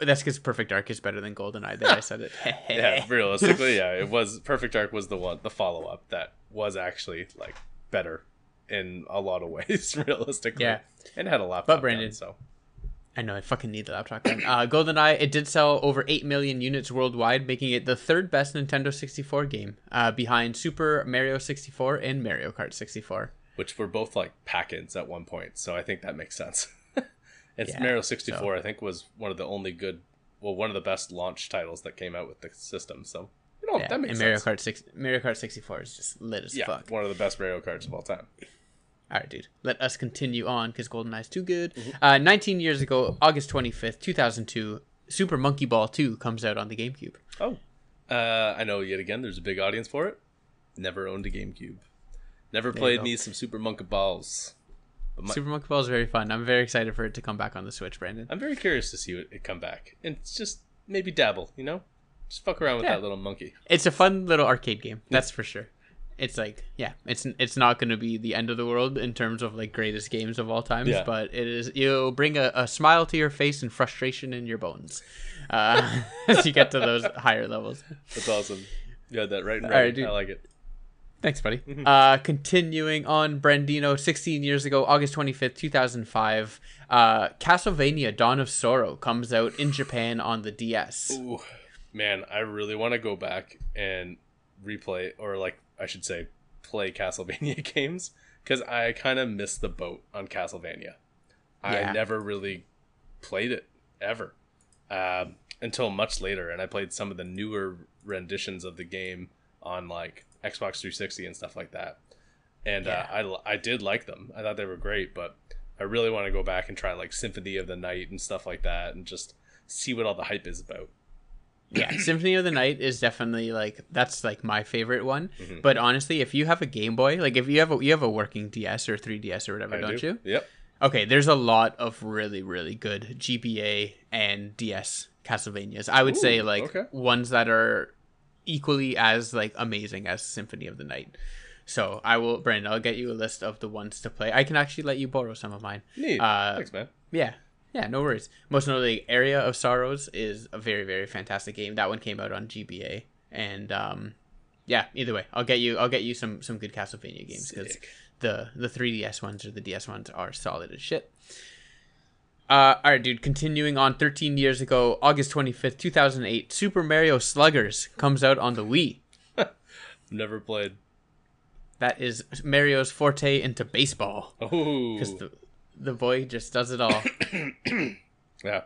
That's because Perfect Dark is better than GoldenEye. There, I said it. Yeah, realistically, yeah, it was. Perfect Dark was the one, the follow up that was actually like better in a lot of ways, realistically. Yeah, and had a laptop. But Brandon, so I know I fucking need the laptop. GoldenEye, it did sell over 8 million units worldwide, making it the third best Nintendo 64 game, behind Super Mario 64 and Mario Kart 64, which were both like pack-ins at one point. So I think that makes sense. It's Mario 64, so. I think, was one of the only good, well, one of the best launch titles that came out with the system. So, you know, that makes sense. Mario Kart 64 is just lit as fuck. One of the best Mario Karts of all time. All right, dude. Let us continue on, because GoldenEye's too good. 19 years ago, August 25th, 2002, Super Monkey Ball 2 comes out on the GameCube. Oh. I know, yet again, there's a big audience for it. Never owned a GameCube. Never played me some Super Monkey Balls. Super Monkey Ball is very fun. I'm very excited for it to come back on the Switch, Brandon. I'm very curious to see it come back. And it's just maybe dabble, you know? Just fuck around with that little monkey. It's a fun little arcade game. That's for sure. It's like, it's not going to be the end of the world in terms of like greatest games of all time, but it is, you'll bring a smile to your face and frustration in your bones as you get to those higher levels. That's awesome. You had that right in right. I like it. Thanks, buddy. Continuing on, Brandino, 16 years ago, August 25th, 2005, Castlevania Dawn of Sorrow comes out in Japan on the DS. Ooh, man, I really want to go back and replay, or like I should say, play Castlevania games, because I kind of missed the boat on Castlevania. I never really played it, ever, until much later, and I played some of the newer renditions of the game on like Xbox 360 and stuff like that, and I did like them. I thought they were great, but I really want to go back and try like Symphony of the Night and stuff like that, and just see what all the hype is about. Yeah, Symphony of the Night is definitely like, that's like my favorite one. But honestly, if you have a Game Boy, like if you have a working DS or 3DS or whatever, don't you? Yep. Okay, there's a lot of really, really good GBA and DS Castlevanias. I would say like ones that are equally as like amazing as Symphony of the Night. So I will, Brandon, I'll get you a list of the ones to play. I can actually let you borrow some of mine. Neat. Thanks, man. Yeah, no worries. Most notably, Area of Sorrows is a very, very fantastic game. That one came out on GBA, and either way, I'll get you some good Castlevania games, because the 3DS ones or the DS ones are solid as shit. All right, dude, continuing on, 13 years ago, August 25th, 2008, Super Mario Sluggers comes out on the Wii. Never played. That is Mario's forte into baseball. Oh. Because the boy just does it all. Yeah.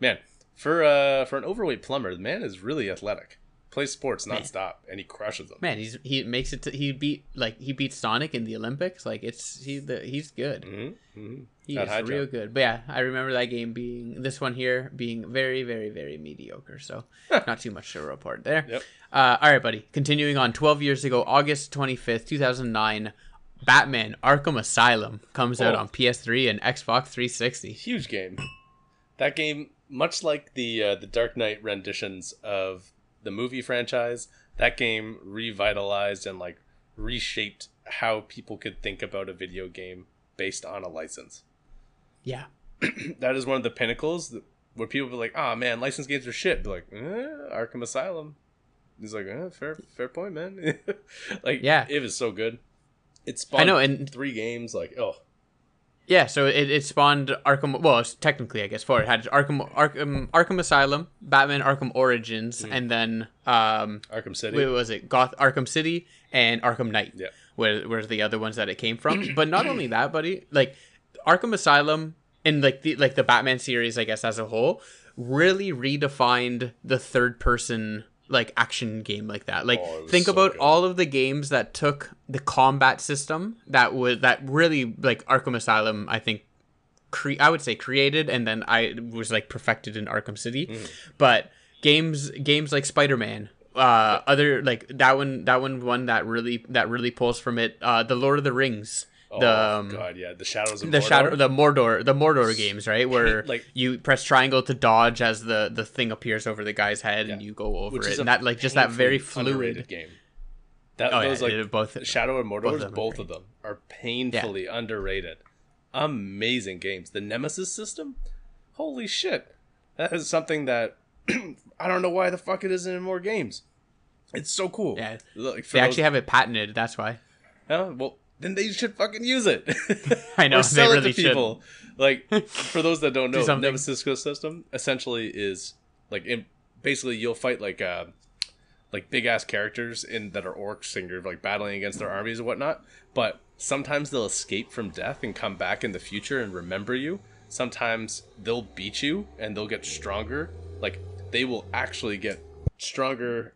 Man, for an overweight plumber, the man is really athletic. Plays sports nonstop, and he crushes them. Man, he makes it to, he beat Sonic in the Olympics. Like, he's good. He's real good. But yeah, I remember that game being very, very, very mediocre. So not too much to report there. Yep. All right, buddy. Continuing on, 12 years ago, August 25th, 2009, Batman Arkham Asylum comes out on PS3 and Xbox 360. Huge game. That game, much like the Dark Knight renditions of the movie franchise, that game revitalized and like reshaped how people could think about a video game based on a license. Yeah. That is one of the pinnacles where people be like, oh man, licensed games are shit. Be like, Arkham Asylum. He's like, fair point, man. Like, yeah, it was so good. It spawned, I know, and three games, like, oh. Yeah, so it spawned Arkham. Well, technically, I guess it had Arkham Asylum, Batman Arkham Origins, and then Arkham City. What was it? Arkham City and Arkham Knight. Yeah, were the other ones that it came from. But not only that, buddy. Like Arkham Asylum and like the Batman series, I guess as a whole, really redefined the third person. like action game like that. Like think about all of the games that took the combat system that was really like Arkham Asylum, I think created and then I was like perfected in Arkham City. But games like Spider-Man, other like that one that really pulls from it. The Lord of the Rings. The Shadows of Mordor. The Mordor games, right? Where like, you press triangle to dodge as the thing appears over the guy's head and you go over it. And that like just that very fluid game. That was like both Shadow and Mordor, both of them are painfully underrated. Amazing games. The Nemesis system? Holy shit. That is something that I don't know why the fuck it isn't in more games. It's so cool. Yeah. Like, they actually have it patented, that's why. Well, then they should fucking use it. I know, they really should. Like, for those that don't know, the Nemesis system essentially is like, basically you'll fight like big ass characters that are orcs and you're like battling against their armies and whatnot. But sometimes they'll escape from death and come back in the future and remember you. Sometimes they'll beat you and they'll get stronger. Like they will actually get stronger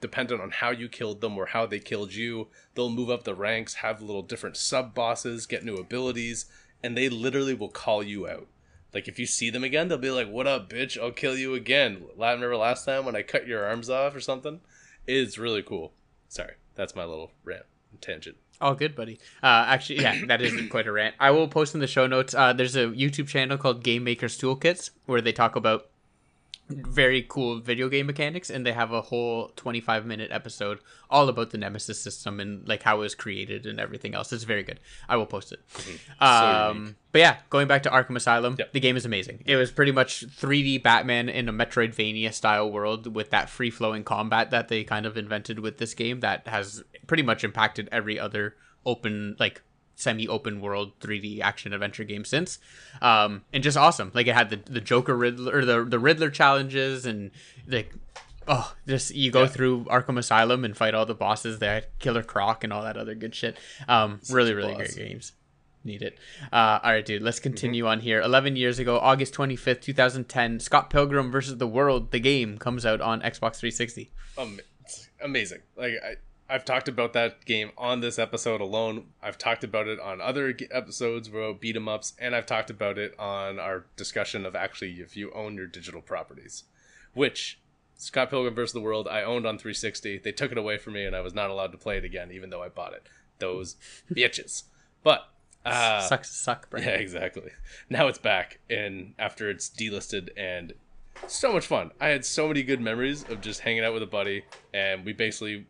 dependent on how you killed them or how they killed you. They'll move up the ranks, have little different sub bosses, get new abilities, and they literally will call you out. Like if you see them again, they'll be like, "What up, bitch? I'll kill you again. Remember last time when I cut your arms off or something?" It's really cool. Sorry, that's my little rant and tangent. All good, buddy. Actually, yeah, that is quite a rant. I will post in the show notes. There's a YouTube channel called Game Maker's Toolkits where they talk about very cool video game mechanics, and they have a whole 25-minute episode all about the Nemesis system and like how it was created and everything else. It's very good. I will post it. But yeah, going back to Arkham Asylum, the game is amazing. It was pretty much 3D Batman in a Metroidvania style world with that free-flowing combat that they kind of invented with this game that has pretty much impacted every other open, like semi-open world 3D action adventure game since, and just awesome. Like it had the Joker Riddler or the Riddler challenges, and like you go through Arkham Asylum and fight all the bosses there, Killer Croc and all that other good shit. Really great games. Need it. All right, dude, let's continue on here. 11 years ago, August 25th 2010, Scott Pilgrim versus the World, the game, comes out on Xbox 360. Amazing. Like I've talked about that game on this episode alone. I've talked about it on other episodes about beat 'em ups, and I've talked about it on our discussion of actually if you own your digital properties, which Scott Pilgrim vs. the World I owned on 360. They took it away from me, and I was not allowed to play it again, even though I bought it. Those bitches. But sucks to suck, bro. Yeah, exactly. Now it's back, and after it's delisted and. So much fun. I had so many good memories of just hanging out with a buddy, and we basically.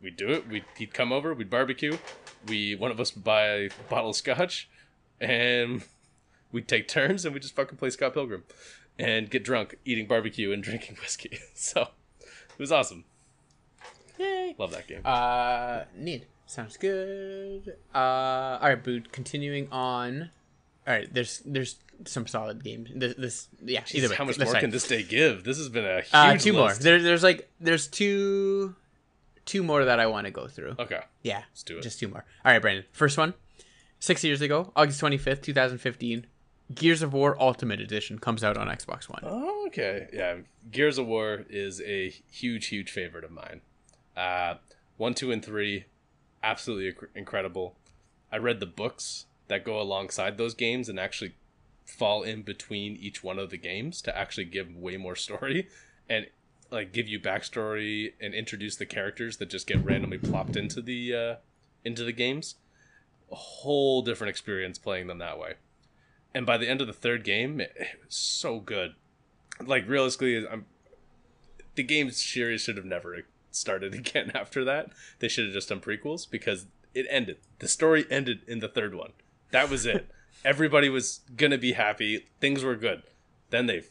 We'd do it. He'd come over. We'd barbecue. One of us would buy a bottle of scotch, and we'd take turns, and we'd just fucking play Scott Pilgrim and get drunk, eating barbecue and drinking whiskey. So it was awesome. Yay. Love that game. Neat. Sounds good. All right, Boot. Continuing on. All right, there's some solid games. This yeah. Jeez, either way, how much more can this day give? This has been a huge two list. More. There's two. Two more that I want to go through. Okay. Yeah. Let's do it. Just two more. All right, Brandon. First one. 6 years ago, August 25th, 2015, Gears of War Ultimate Edition comes out on Xbox One. Oh, okay. Yeah. Gears of War is a huge, huge favorite of mine. 1, 2, and 3, absolutely incredible. I read the books that go alongside those games and actually fall in between each one of the games to actually give way more story and like give you backstory and introduce the characters that just get randomly plopped into the games. A whole different experience playing them that way. And by the end of the third game, it was so good. Like realistically, the game series should have never started again after that. They should have just done prequels because it ended. The story ended in the third one. That was it. Everybody was gonna be happy. Things were good. Then they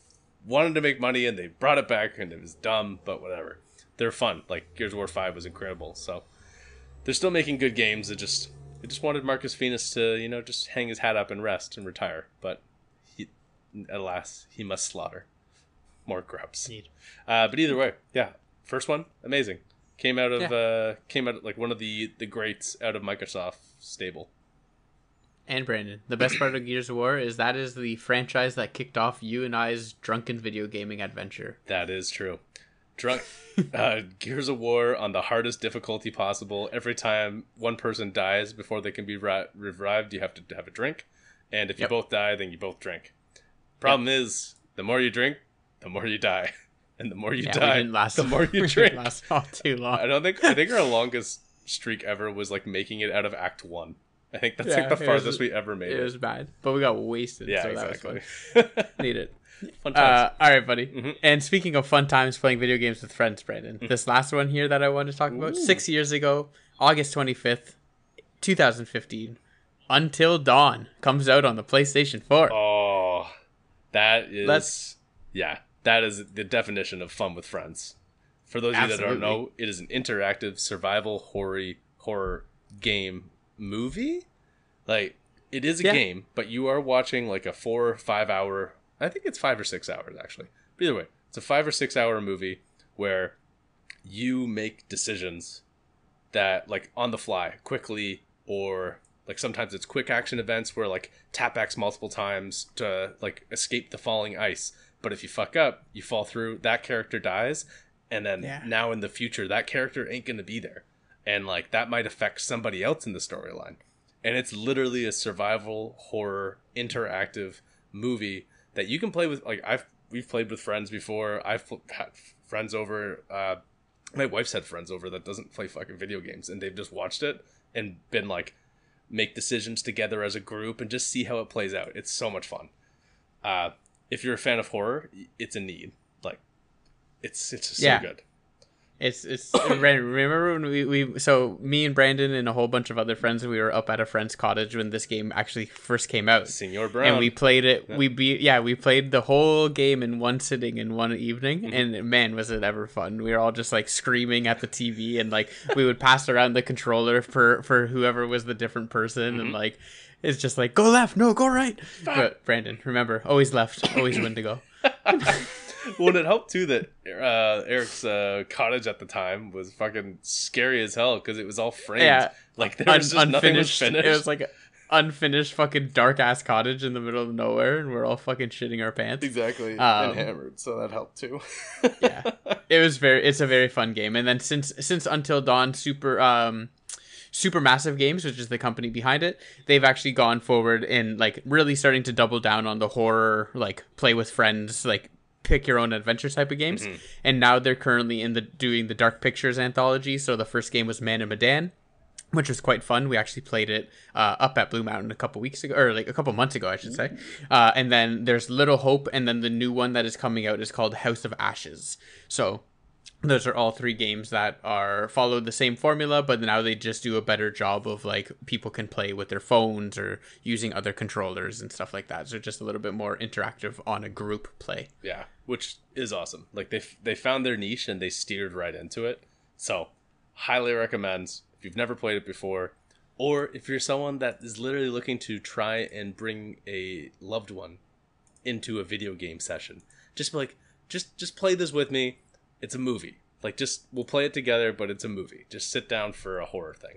wanted to make money and they brought it back and it was dumb, but whatever. They're fun. Like Gears of War 5 was incredible. So they're still making good games. It just wanted Marcus Phoenix to, you know, just hang his hat up and rest and retire. But alas, he must slaughter more grubs. But either way, yeah. First one, amazing. Came out of like one of the greats out of Microsoft stable. And Brandon, the best part of Gears of War is that is the franchise that kicked off you and I's drunken video gaming adventure. That is true. drunk Gears of War on the hardest difficulty possible. Every time one person dies before they can be revived, you have to have a drink. And if you both die, then you both drink. Problem is, the more you drink, the more you die. And the more you die, the more you drink. Didn't last all too long. I think our longest streak ever was like making it out of Act 1. I think that's like the farthest we ever made it. It was bad, but we got wasted. Yeah, so exactly. That was fun. Need it. Fun times. All right, buddy. Mm-hmm. And speaking of fun times playing video games with friends, Brandon, this last one here that I want to talk about, 6 years ago, August 25th, 2015, Until Dawn comes out on the PlayStation 4. Oh, that is... that is the definition of fun with friends. For those of you that don't know, it is an interactive survival horror game movie. Like, it is a game, but you are watching like a 4 or 5 hour... I think it's 5 or 6 hours, actually. But either way, it's a 5 or 6 hour movie where you make decisions that, like, on the fly, quickly, or, like, sometimes it's quick action events where, like, tap X multiple times to, like, escape the falling ice. But if you fuck up, you fall through, that character dies, and then now in the future, that character ain't going to be there. And, like, that might affect somebody else in the storyline. And it's literally a survival horror interactive movie that you can play with. Like, we've played with friends before. I've had friends over. My wife's had friends over that doesn't play fucking video games, and they've just watched it and been like, make decisions together as a group and just see how it plays out. It's so much fun. If you're a fan of horror, it's a need. Like, it's just so good. It's remember when we me and Brandon and a whole bunch of other friends, we were up at a friend's cottage when this game actually first came out, Senor Brown, and we played it. We played the whole game in one sitting in one evening, and man, was it ever fun. We were all just like screaming at the TV, and like we would pass around the controller for whoever was the different person, and like it's just like, go left, no, go right. Fuck. But Brandon, remember, always left, always Wendigo. Well, it helped too that Eric's cottage at the time was fucking scary as hell because it was all framed. Yeah. Like, there was just nothing was finished. It was like an unfinished fucking dark ass cottage in the middle of nowhere, and we're all fucking shitting our pants. Exactly. And hammered, so that helped too. It's a very fun game. And then since Until Dawn, Supermassive Games, which is the company behind it, they've actually gone forward and like really starting to double down on the horror, like play with friends, like pick your own adventure type of games. And now they're currently doing the Dark Pictures anthology. So the first game was Man and Medan, which was quite fun. We actually played it up at Blue Mountain a couple months ago, I should say. And then there's Little Hope, and then the new one that is coming out is called House of Ashes. So those are all three games that are followed the same formula, but now they just do a better job of like people can play with their phones or using other controllers and stuff like that. So just a little bit more interactive on a group play. Yeah, which is awesome. Like they found their niche and they steered right into it. So highly recommend if you've never played it before, or if you're someone that is literally looking to try and bring a loved one into a video game session. Just be like, just play this with me. It's a movie. Like, just we'll play it together, but it's a movie. Just sit down for a horror thing,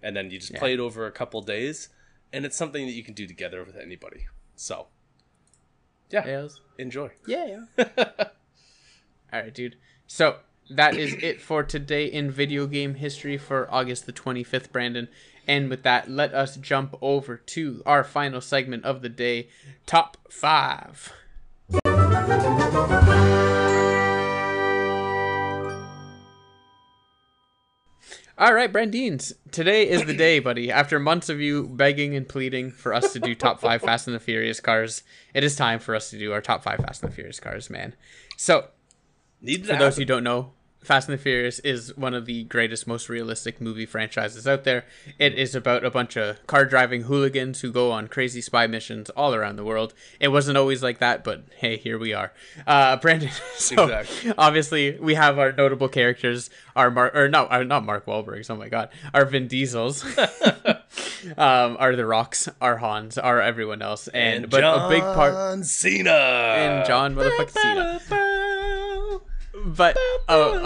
and then you just play it over a couple days, and it's something that you can do together with anybody. So enjoy. All right, dude, so that is it for today in video game history for August the 25th, Brandon. And with that, let us jump over to our final segment of the day, Top 5. All right, Brandines, today is the day, buddy. After months of you begging and pleading for us to do top 5 Fast and the Furious cars, it is time for us to do our top 5 Fast and the Furious cars, man. So, for those who don't know, Fast and the Furious is one of the greatest, most realistic movie franchises out there. It is about a bunch of car-driving hooligans who go on crazy spy missions all around the world. It wasn't always like that, but hey, here we are. Brandon, so obviously we have our notable characters, not Mark Wahlbergs, oh my god, our Vin Diesels, our The Rocks, our Hans, our everyone else, but John, a big part... Cena! And John motherfucking Cena. But all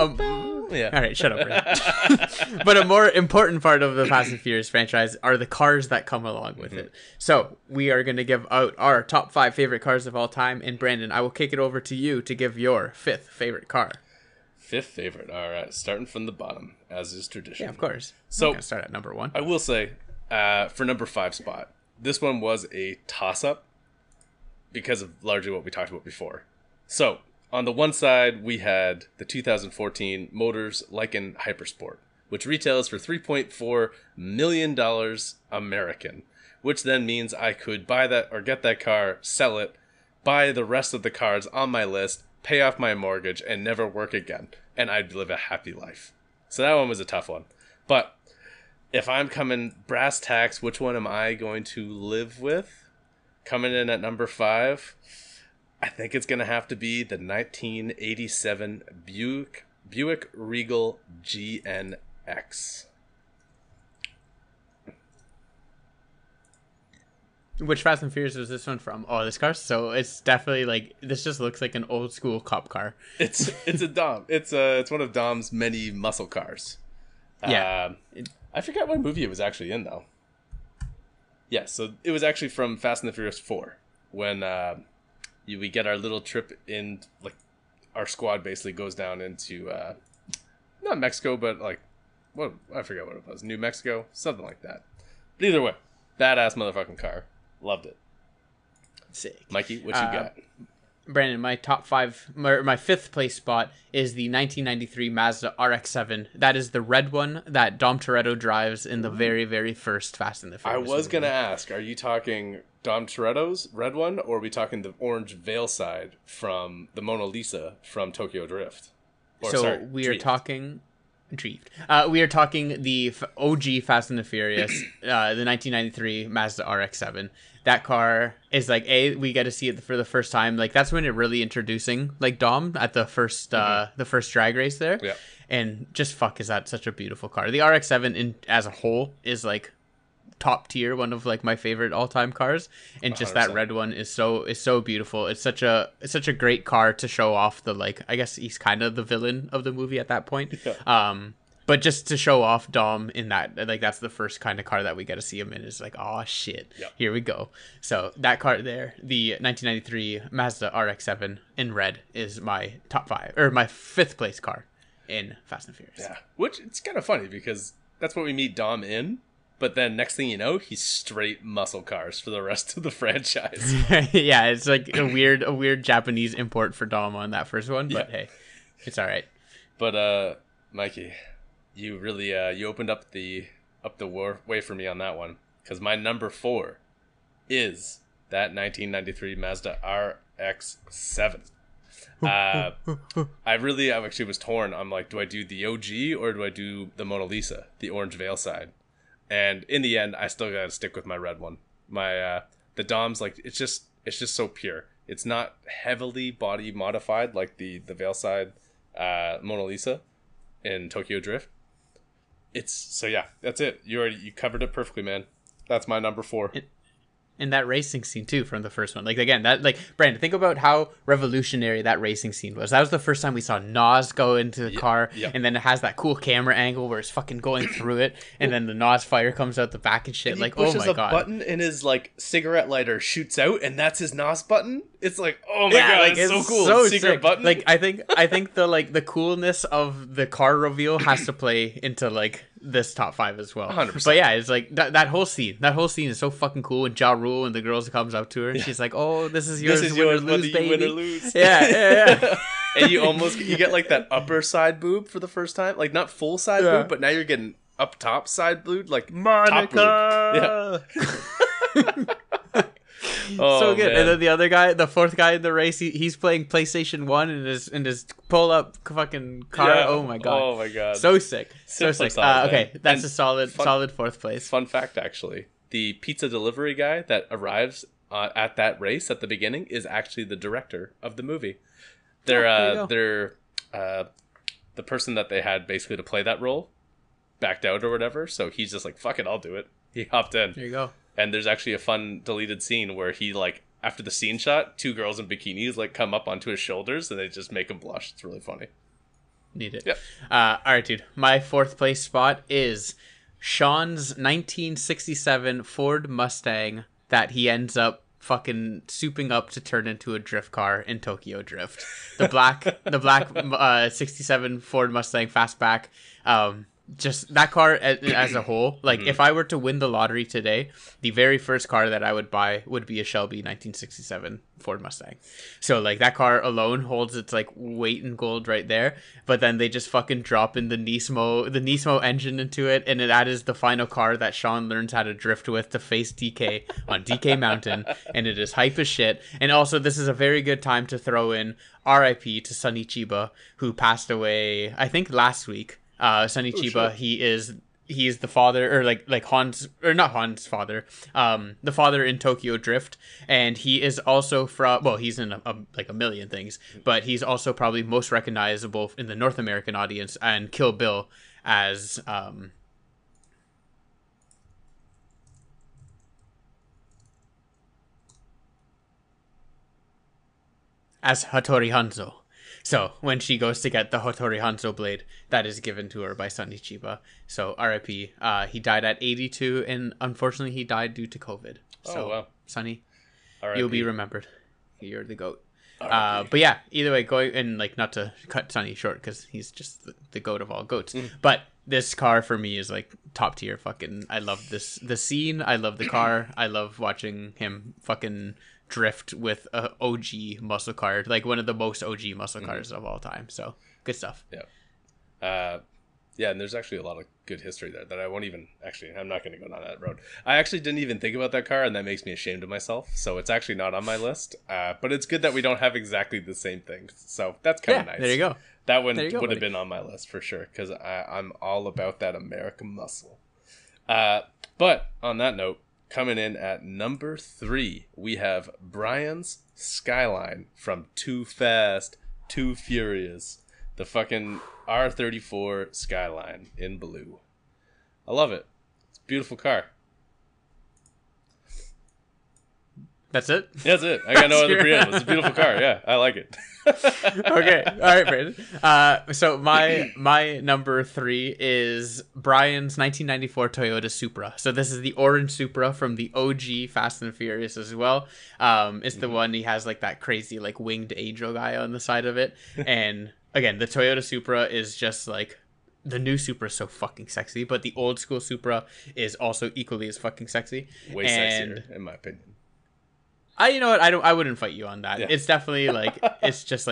right, shut up. But a more important part of the Fast and Furious franchise are the cars that come along with it. So we are going to give out our top 5 favorite cars of all time, and Brandon, I will kick it over to you to give your 5th favorite car. Fifth favorite. All right. Starting from the bottom, as is tradition. Yeah, of course. So I'm gonna start at number one. I will say, for number five spot, this one was a toss-up because of largely what we talked about before. So on the one side, we had the 2014 Motors Lycan Hypersport, which retails for $3.4 million American, which then means I could buy that or get that car, sell it, buy the rest of the cars on my list, pay off my mortgage, and never work again. And I'd live a happy life. So that one was a tough one. But if I'm coming brass tacks, which one am I going to live with? Coming in at number five, I think it's going to have to be the 1987 Buick Regal GNX. Which Fast and Furious was this one from? Oh, this car. So it's definitely like, this just looks like an old school cop car. It's a Dom. It's one of Dom's many muscle cars. Yeah. I forgot what movie it was actually in though. Yeah. So it was actually from Fast and the Furious 4 when we get our little trip in, like our squad basically goes down into not Mexico, but like what, I forget what it was. New Mexico, something like that. But either way, badass motherfucking car. Loved it. Sick. Mikey, what you got? Brandon, my top five, my fifth place spot is the 1993 Mazda RX-7. That is the red one that Dom Toretto drives in the very, very first Fast and the Furious. I was going to ask, are you talking Dom Toretto's red one, or are we talking the orange Veilside from the Mona Lisa from Tokyo Drift? We are talking the OG Fast and the Furious, the 1993 Mazda RX-7. That car is like, we get to see it for the first time. Like that's when they're really introducing like Dom at the first the first drag race there. Yeah. And just is that such a beautiful car. The RX-7 as a whole is like top tier, one of like my favorite all-time cars, and just 100%. That red one is so beautiful. It's such a great car to show off the, like, I guess he's kind of the villain of the movie at that point. Yeah. But just to show off Dom in that, like, that's the first kind of car that we get to see him in. It's like, oh shit, yeah, here we go. So that car there, the 1993 Mazda RX-7 in red, is my top five, or my fifth place car in Fast and Furious. Yeah, which it's kind of funny because that's what we meet Dom in. But then next thing you know, he's straight muscle cars for the rest of the franchise. Yeah, it's like a weird Japanese import for Dom on that first one. But yeah, hey, it's all right. But Mikey, you really you opened up the way for me on that one, because my number four is that 1993 Mazda RX-7. I actually was torn. I'm like, do I do the OG or do I do the Mona Lisa, the orange veil side? And in the end, I still gotta stick with my red one. My the Dom's like, it's just so pure. It's not heavily body modified like the Veilside Mona Lisa in Tokyo Drift. It's so, yeah, that's it. You covered it perfectly, man. That's my number four. And that racing scene too from the first one. Like again, that, like, Brandon, think about how revolutionary that racing scene was. That was the first time we saw Nas go into the car, and then it has that cool camera angle where it's fucking going through it, and then the Nas fire comes out the back and shit. And like, oh my god! Button and his like cigarette lighter shoots out, and that's his Nas button. It's like, oh my god, like, it's so cool. So secret sick. Button. Like I think the like the coolness of the car reveal has to play into like this top five as well. 100%. But yeah, it's like that whole scene is so fucking cool. And Ja Rule, and the girl comes up to her, and she's like, oh, this is yours, win or lose. Yeah. And you get like that upper side boob for the first time, like not full side boob, but now you're getting up top side boob, like Monica. Yeah. Oh, so good, man. And then the other guy, the fourth guy in the race, he's playing PlayStation 1 in his pull up fucking car. Yeah. Oh my god, so sick, so sick. Okay, that's a solid fourth place. Fun fact, actually, the pizza delivery guy that arrives at that race at the beginning is actually the director of the movie. They're the person that they had basically to play that role backed out or whatever, so he's just like, fuck it, I'll do it. He hopped in. There you go. And there's actually a fun deleted scene where he, like, after the scene shot, two girls in bikinis, like, come up onto his shoulders and they just make him blush. It's really funny. Need it. Yep. All right, dude. My fourth place spot is Sean's 1967 Ford Mustang that he ends up fucking souping up to turn into a drift car in Tokyo Drift. The black 67 Ford Mustang fastback. Just that car as a whole, like if I were to win the lottery today, the very first car that I would buy would be a Shelby 1967 Ford Mustang. So like that car alone holds its like weight in gold right there. But then they just fucking drop in the Nismo engine into it, and that is the final car that Sean learns how to drift with to face DK on DK Mountain, and it is hype as shit. And also, this is a very good time to throw in R.I.P. to Sonny Chiba, who passed away I think last week. Sonny Chiba, he is the father, or like Han's, or not Han's father, the father in Tokyo Drift, and he is also from, well, he's in a million things, but he's also probably most recognizable in the North American audience and Kill Bill as Hattori Hanzo. So, when she goes to get the Hattori Hanzo blade, that is given to her by Sonny Chiba. So, R.I.P. He died at 82, and unfortunately, he died due to COVID. So, wow. Sonny, you'll be remembered. You're the GOAT. But yeah, either way, going and like not to cut Sonny short because he's just the GOAT of all GOATs. But this car for me is like top tier. Fucking, I love the scene. I love the car. I love watching him fucking drift with a OG muscle car, like one of the most OG muscle cars of all time. So good stuff. Yeah, and there's actually a lot of good history there that I won't even I'm not going to go down that road. I actually didn't even think about that car, and that makes me ashamed of myself. So it's actually not on my list. But it's good that we don't have exactly the same thing. So that's kind of nice. There you go. That one would have been on my list for sure because I'm all about that American muscle. But on that note. Coming in at number 3, we have Brian's Skyline from Too Fast, Too Furious. The fucking R34 Skyline in blue. I love it. It's a beautiful car. That's it? That's it. I got no other preamble. It's a beautiful car. Yeah, I like it. Okay. All right, Brandon. So my number 3 is Brian's 1994 Toyota Supra. So this is the orange Supra from the OG Fast and Furious as well. It's the one he has like that crazy like winged angel guy on the side of it. And again, the Toyota Supra is just like, the new Supra is so fucking sexy, but the old school Supra is also equally as fucking sexy. Way sexier, in my opinion. You know what? I wouldn't fight you on that. Yeah. It's definitely like, it's just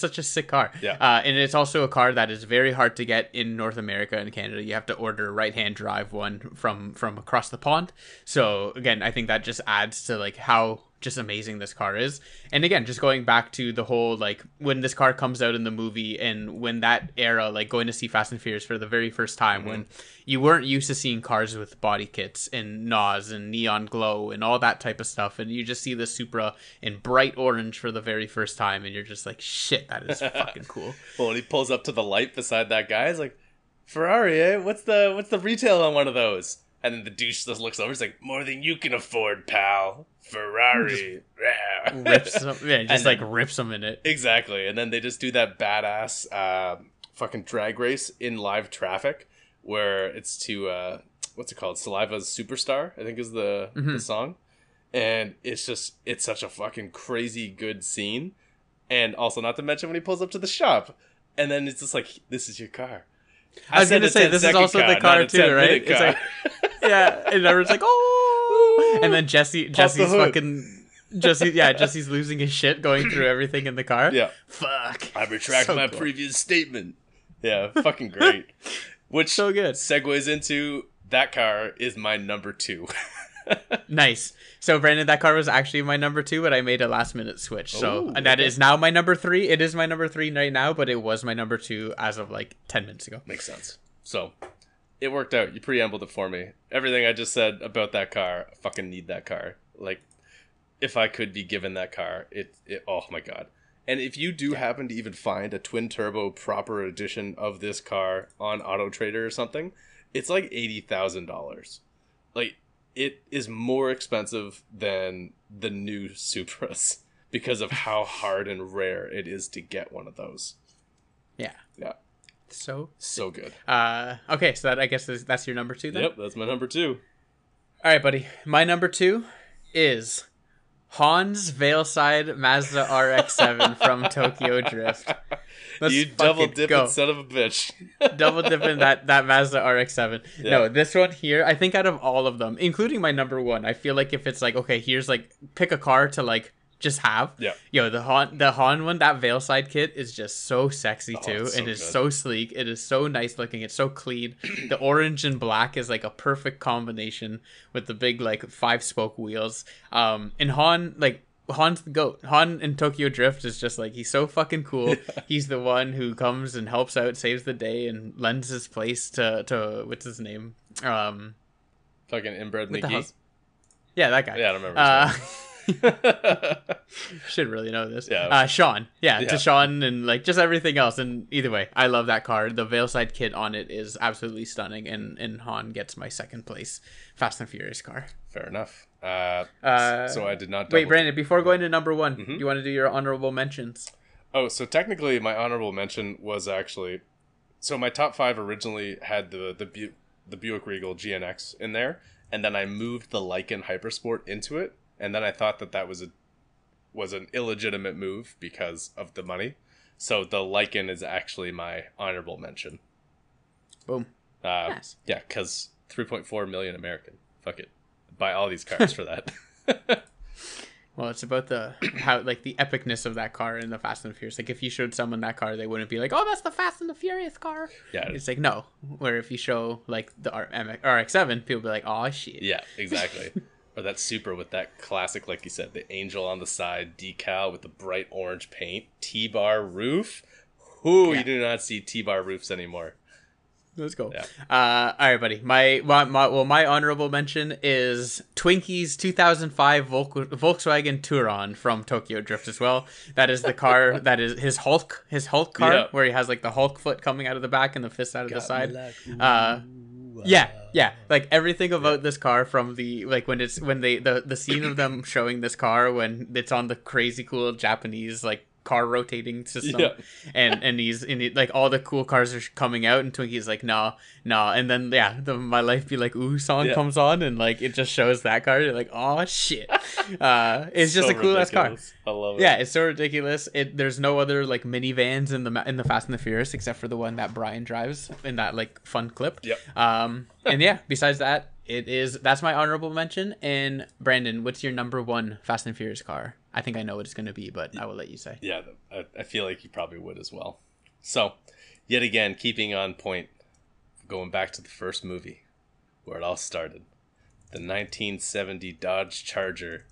such a sick car. Yeah. And it's also a car that is very hard to get in North America and Canada. You have to order a right-hand drive one from across the pond. So again, I think that just adds to like how just amazing this car is. And again, just going back to the whole, like when this car comes out in the movie and when that era, like going to see Fast and Furious for the very first time, when you weren't used to seeing cars with body kits and NOS and neon glow and all that type of stuff. And you just see the Supra in bright orange for the very first time. And you're just like, shit, that is fucking cool. Well, when he pulls up to the light beside that guy, he's like, Ferrari, eh? What's the retail on one of those? And then the douche just looks over. He's like, more than you can afford, pal. Ferrari. Just rips them in it. Exactly. And then they just do that badass fucking drag race in live traffic where it's to, what's it called? Saliva's Superstar, I think is the song. And it's such a fucking crazy good scene. And also not to mention when he pulls up to the shop. And then it's just like, this is your car. I was going to say, this is also the car too, right? It's like, yeah, and everyone's like, oh, and then Jesse's losing his shit going through everything in the car. Yeah. Fuck. I retract my previous statement. Yeah, fucking great. Which so good. Segues into that car is my number 2. Nice. So Brandon, that car was actually my number 2, but I made a last minute switch. So that is now my number 3. It is my number 3 right now, but it was my number 2 as of like 10 minutes ago. Makes sense. So it worked out. You preambled it for me. Everything I just said about that car, I fucking need that car. Like if I could be given that car, it oh my God. And if you do happen to even find a twin turbo proper edition of this car on Auto Trader or something, it's like $80,000. Like, it is more expensive than the new Supras because of how hard and rare it is to get one of those. Yeah. Yeah. So good. Okay, so that I guess that's your number 2 then? Yep, that's my number 2. All right, buddy. My number 2 is Hans Veilside Mazda RX-7 from Tokyo Drift. Let's you double-dipping son of a bitch. Double-dipping that Mazda RX-7. Yeah. No, this one here, I think out of all of them, including my number one, I feel like if it's like, okay, here's like, pick a car to like, just have. Yeah. Yo, the Han one, that Veilside kit is just so sexy too. It is so sleek. It is so nice looking. It's so clean. The orange and black is like a perfect combination with the big like 5-spoke wheels. And Han, like, Han's the goat. Han in Tokyo Drift is just like, he's so fucking cool. Yeah. He's the one who comes and helps out, saves the day, and lends his place to what's his name? Fucking inbred Nikki. Yeah, that guy. Yeah, I don't remember. Should really know this. Yeah. Sean. Yeah, yeah, to Sean and like just everything else. And either way, I love that car. The Veilside kit on it is absolutely stunning, and Han gets my second place Fast and Furious car. Fair enough. So I did not. Wait, Brandon, before going to number one, mm-hmm. you want to do your honorable mentions? Oh, so technically my honorable mention was actually, so my top five originally had the Buick Regal GNX in there, and then I moved the Lycan Hypersport into it. And then I thought that was an illegitimate move because of the money. So the Lycan is actually my honorable mention. Boom. Nice. Yeah, because 3.4 million American. Fuck it. Buy all these cars for that. Well, it's about the epicness of that car in the Fast and the Furious. Like, if you showed someone that car, they wouldn't be like, oh, that's the Fast and the Furious car. Yeah. It's like, no. Where if you show, like, the RX-7, people be like, oh, shit. Yeah, exactly. Or that Supra with that classic, like you said, the angel on the side decal with the bright orange paint, T-bar roof. Ooh, yeah. You do not see T-bar roofs anymore. Let's go. Yeah. All right, buddy. My honorable mention is Twinkie's 2005 Volkswagen Touran from Tokyo Drift as well. That is the car that is his Hulk car, yeah. Where he has like the Hulk foot coming out of the back and the fist out of the side. Like, yeah, like everything about this car from the like when they the scene of them showing this car when it's on the crazy cool Japanese like car rotating system, yeah. and he's in it, like all the cool cars are coming out and Twinkie's like nah, and then yeah, the My Life Be Like Ooh song comes on and like it just shows that car. You're like, oh shit, it's just so a cool ass car. I love it. Yeah, it's so ridiculous. There's no other like minivans in the Fast and the Furious except for the one that Brian drives in that like fun clip. Yep. And yeah, besides that, that's my honorable mention. And Brandon, what's your number one Fast and Furious car? I think I know what it's going to be, but I will let you say. Yeah, I feel like you probably would as well. So, yet again, keeping on point, going back to the first movie, where it all started. The 1970 Dodge Charger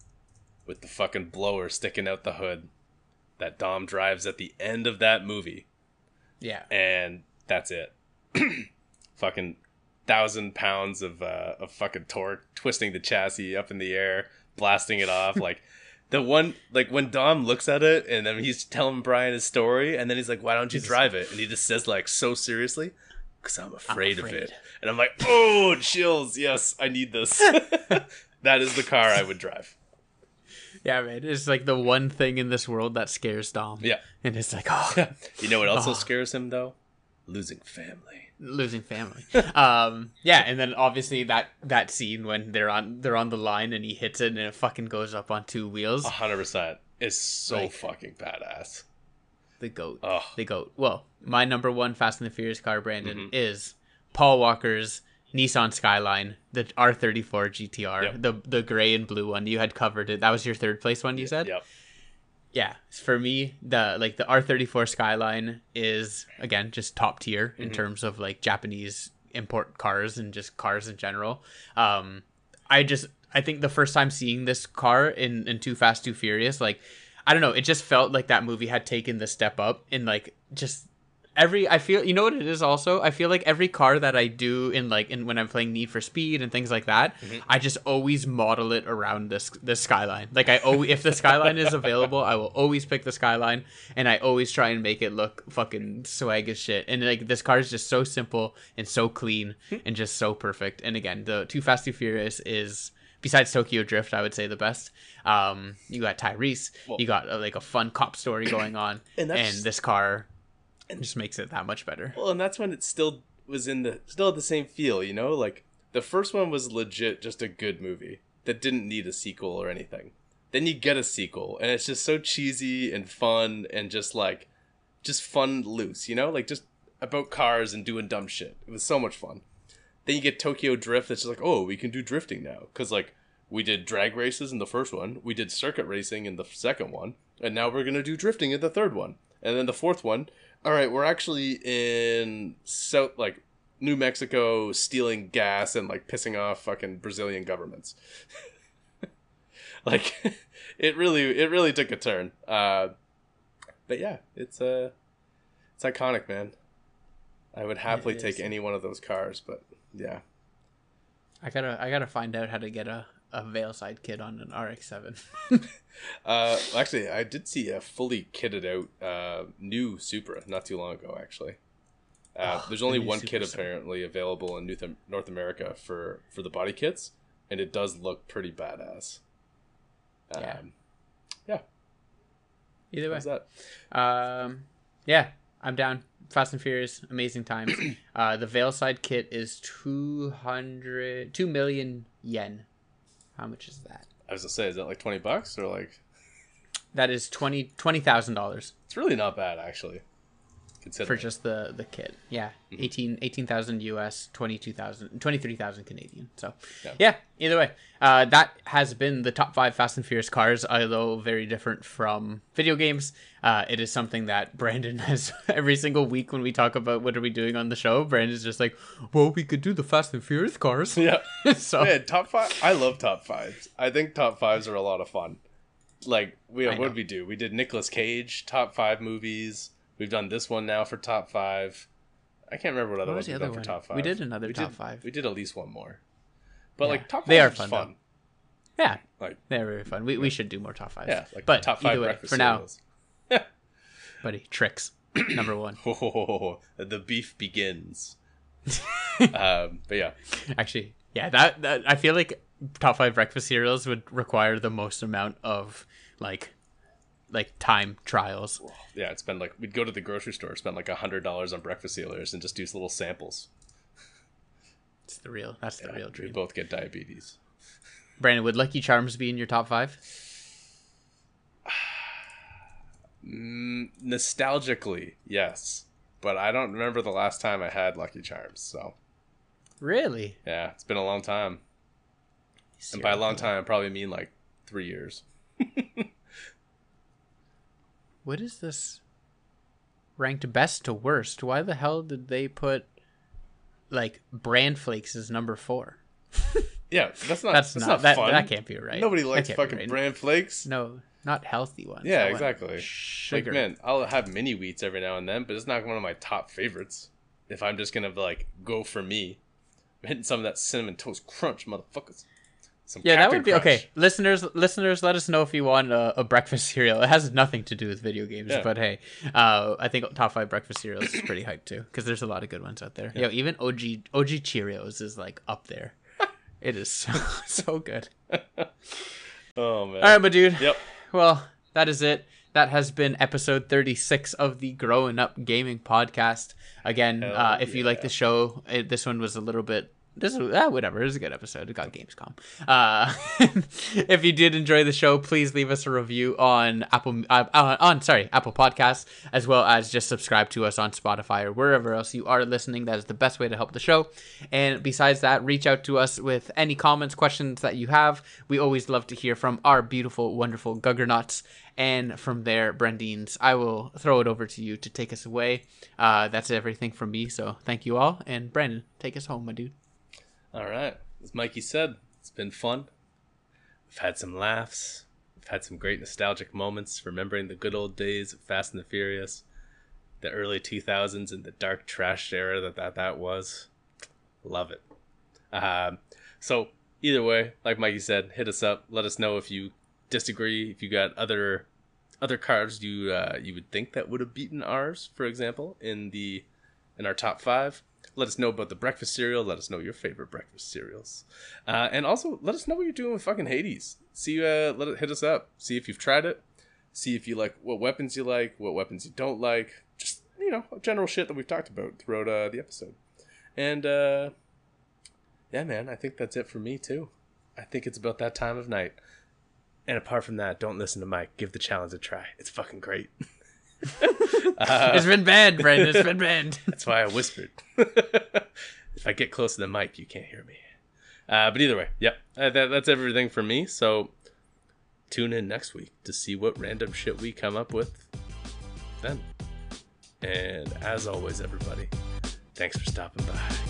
with the fucking blower sticking out the hood that Dom drives at the end of that movie. Yeah. And that's it. Fucking 1,000 pounds of fucking torque, twisting the chassis up in the air, blasting it off, like... The one, like, when Dom looks at it, and then he's telling Brian his story, and then he's like, why don't you drive it? And he just says, like, so seriously, because I'm afraid of it. And I'm like, oh, chills, yes, I need this. That is the car I would drive. Yeah, man, it's, like, the one thing in this world that scares Dom. Yeah. And it's like, oh. You know what also scares him, though? Losing family. Yeah, and then obviously that scene when they're on the line and he hits it and it fucking goes up on two wheels. 100%. It's so like, fucking badass. The goat. Ugh. The goat. Well, my number one Fast and the Furious car, Brandon, mm-hmm. is Paul Walker's Nissan Skyline, the R34 GTR, yep. the gray and blue one. You had covered it. That was your third place one, you said? Yep. Yeah, for me, the R34 Skyline is, again, just top tier in mm-hmm. terms of, like, Japanese import cars and just cars in general. I think the first time seeing this car in Too Fast, Too Furious, like, I don't know, it just felt like that movie had taken the step up in, like, just... I feel, you know what it is also? I feel like every car that I do in when I'm playing Need for Speed and things like that, mm-hmm. I just always model it around this Skyline. Like if the Skyline is available, I will always pick the Skyline and I always try and make it look fucking swag as shit. And like this car is just so simple and so clean and just so perfect. And again, the Too Fast, Too Furious is, besides Tokyo Drift, I would say the best. You got Tyrese, you got like a fun cop story going on, and this car... And just makes it that much better. Well, and that's when it still was still had the same feel, you know? Like, the first one was legit just a good movie that didn't need a sequel or anything. Then you get a sequel, and it's just so cheesy and fun and just fun loose, you know? Like, just about cars and doing dumb shit. It was so much fun. Then you get Tokyo Drift, that's just like, oh, we can do drifting now. Because, like, we did drag races in the first one, we did circuit racing in the second one, and now we're going to do drifting in the third one. And then the fourth one, all right, we're actually in South, like, New Mexico stealing gas and, like, pissing off fucking Brazilian governments. Like, it really took a turn. But yeah, it's iconic, man. I would happily take any one of those cars, but yeah. I gotta find out how to get a Veilside kid on an RX-7. Actually, I did see a fully kitted out new Supra not too long ago, actually. There's only one kit apparently available in North America for the body kits, and it does look pretty badass. Yeah. Either way. That? Yeah, I'm down. Fast and Furious, amazing times. The Veilside kit is 2 million yen. How much is that? I was going to say, is that like $20 or like... That is $20,000. It's really not bad, actually. For just the kit. Yeah. Mm-hmm. 18,000 US, 23,000 Canadian. So yeah, either way. That has been the top 5 Fast and Furious cars, although very different from video games. It is something that Brandon has every single week when we talk about what are we doing on the show. Brandon's just like, well, we could do the Fast and Furious cars. Yeah. So man, top 5. I love top 5s. I think top 5s are a lot of fun. Like, what did we do? We did Nicolas Cage, top 5 movies. We've done this one now for top 5. I can't remember what other ones we've done for top 5. We did another top 5. We did at least one more. But yeah, like top 5 are fun. Yeah, like they're very fun. We should do more top 5s. Yeah, like but top 5 breakfast cereals. For now, buddy, tricks number 1. Oh, the beef begins. But yeah, actually, yeah, that I feel like top 5 breakfast cereals would require the most amount of like time trials. Yeah, it's been like we'd go to the grocery store, spend like $100 on breakfast cereals, and just do little samples. It's the real. That's the real dream. We both get diabetes. Brandon, would Lucky Charms be in your top 5? Nostalgically, yes, but I don't remember the last time I had Lucky Charms. So really, yeah, it's been a long time. Seriously? And by a long time, I probably mean like 3 years. What is this ranked best to worst? Why the hell did they put like Bran Flakes as number 4? Yeah, that's not fun. That can't be right. Nobody likes fucking right. Bran Flakes. No, not healthy ones. Yeah, exactly. Sugar. Like, man, I'll have mini wheats every now and then, but it's not one of my top favorites. If I'm just gonna like go for me, I'm hitting some of that Cinnamon Toast Crunch, motherfuckers. Yeah, Captain that would be Crunch. Okay. Listeners, let us know if you want a breakfast cereal. It has nothing to do with video games, but hey, I think top 5 breakfast cereals is pretty hype too, because there's a lot of good ones out there. Yeah, yo, even OG Cheerios is like up there. It is so good. Oh man! All right, my dude. Yep. Well, that is it. That has been episode 36 of the Growing Up Gaming podcast. Again, if you like the show, this one was a little bit. Whatever. It was a good episode. It got Gamescom. If you did enjoy the show, please leave us a review on Apple Podcasts, as well as just subscribe to us on Spotify or wherever else you are listening. That is the best way to help the show. And besides that, reach out to us with any comments, questions that you have. We always love to hear from our beautiful, wonderful Guggernauts. And from there, Brandines, I will throw it over to you to take us away. That's everything from me. So thank you all. And Brandon, take us home, my dude. All right. As Mikey said, it's been fun. We've had some laughs. We've had some great nostalgic moments, remembering the good old days of Fast and the Furious, the early 2000s and the dark trash era that was. Love it. So either way, like Mikey said, hit us up. Let us know if you disagree, if you got other cars you would think that would have beaten ours, for example, in our top 5. Let us know about the breakfast cereal. Let us know your favorite breakfast cereals. And also, let us know what you're doing with fucking Hades. Hit us up. See if you've tried it. See if you like, what weapons you don't like. Just, you know, general shit that we've talked about throughout the episode. And, yeah, man, I think that's it for me, too. I think it's about that time of night. And apart from that, don't listen to Mike. Give The Challenge a try. It's fucking great. It's been bad, Brandon. It's been bad. That's why I whispered. If I get close to the mic, you can't hear me. But either way, yep. That's everything for me. So tune in next week to see what random shit we come up with then. And as always, everybody, thanks for stopping by.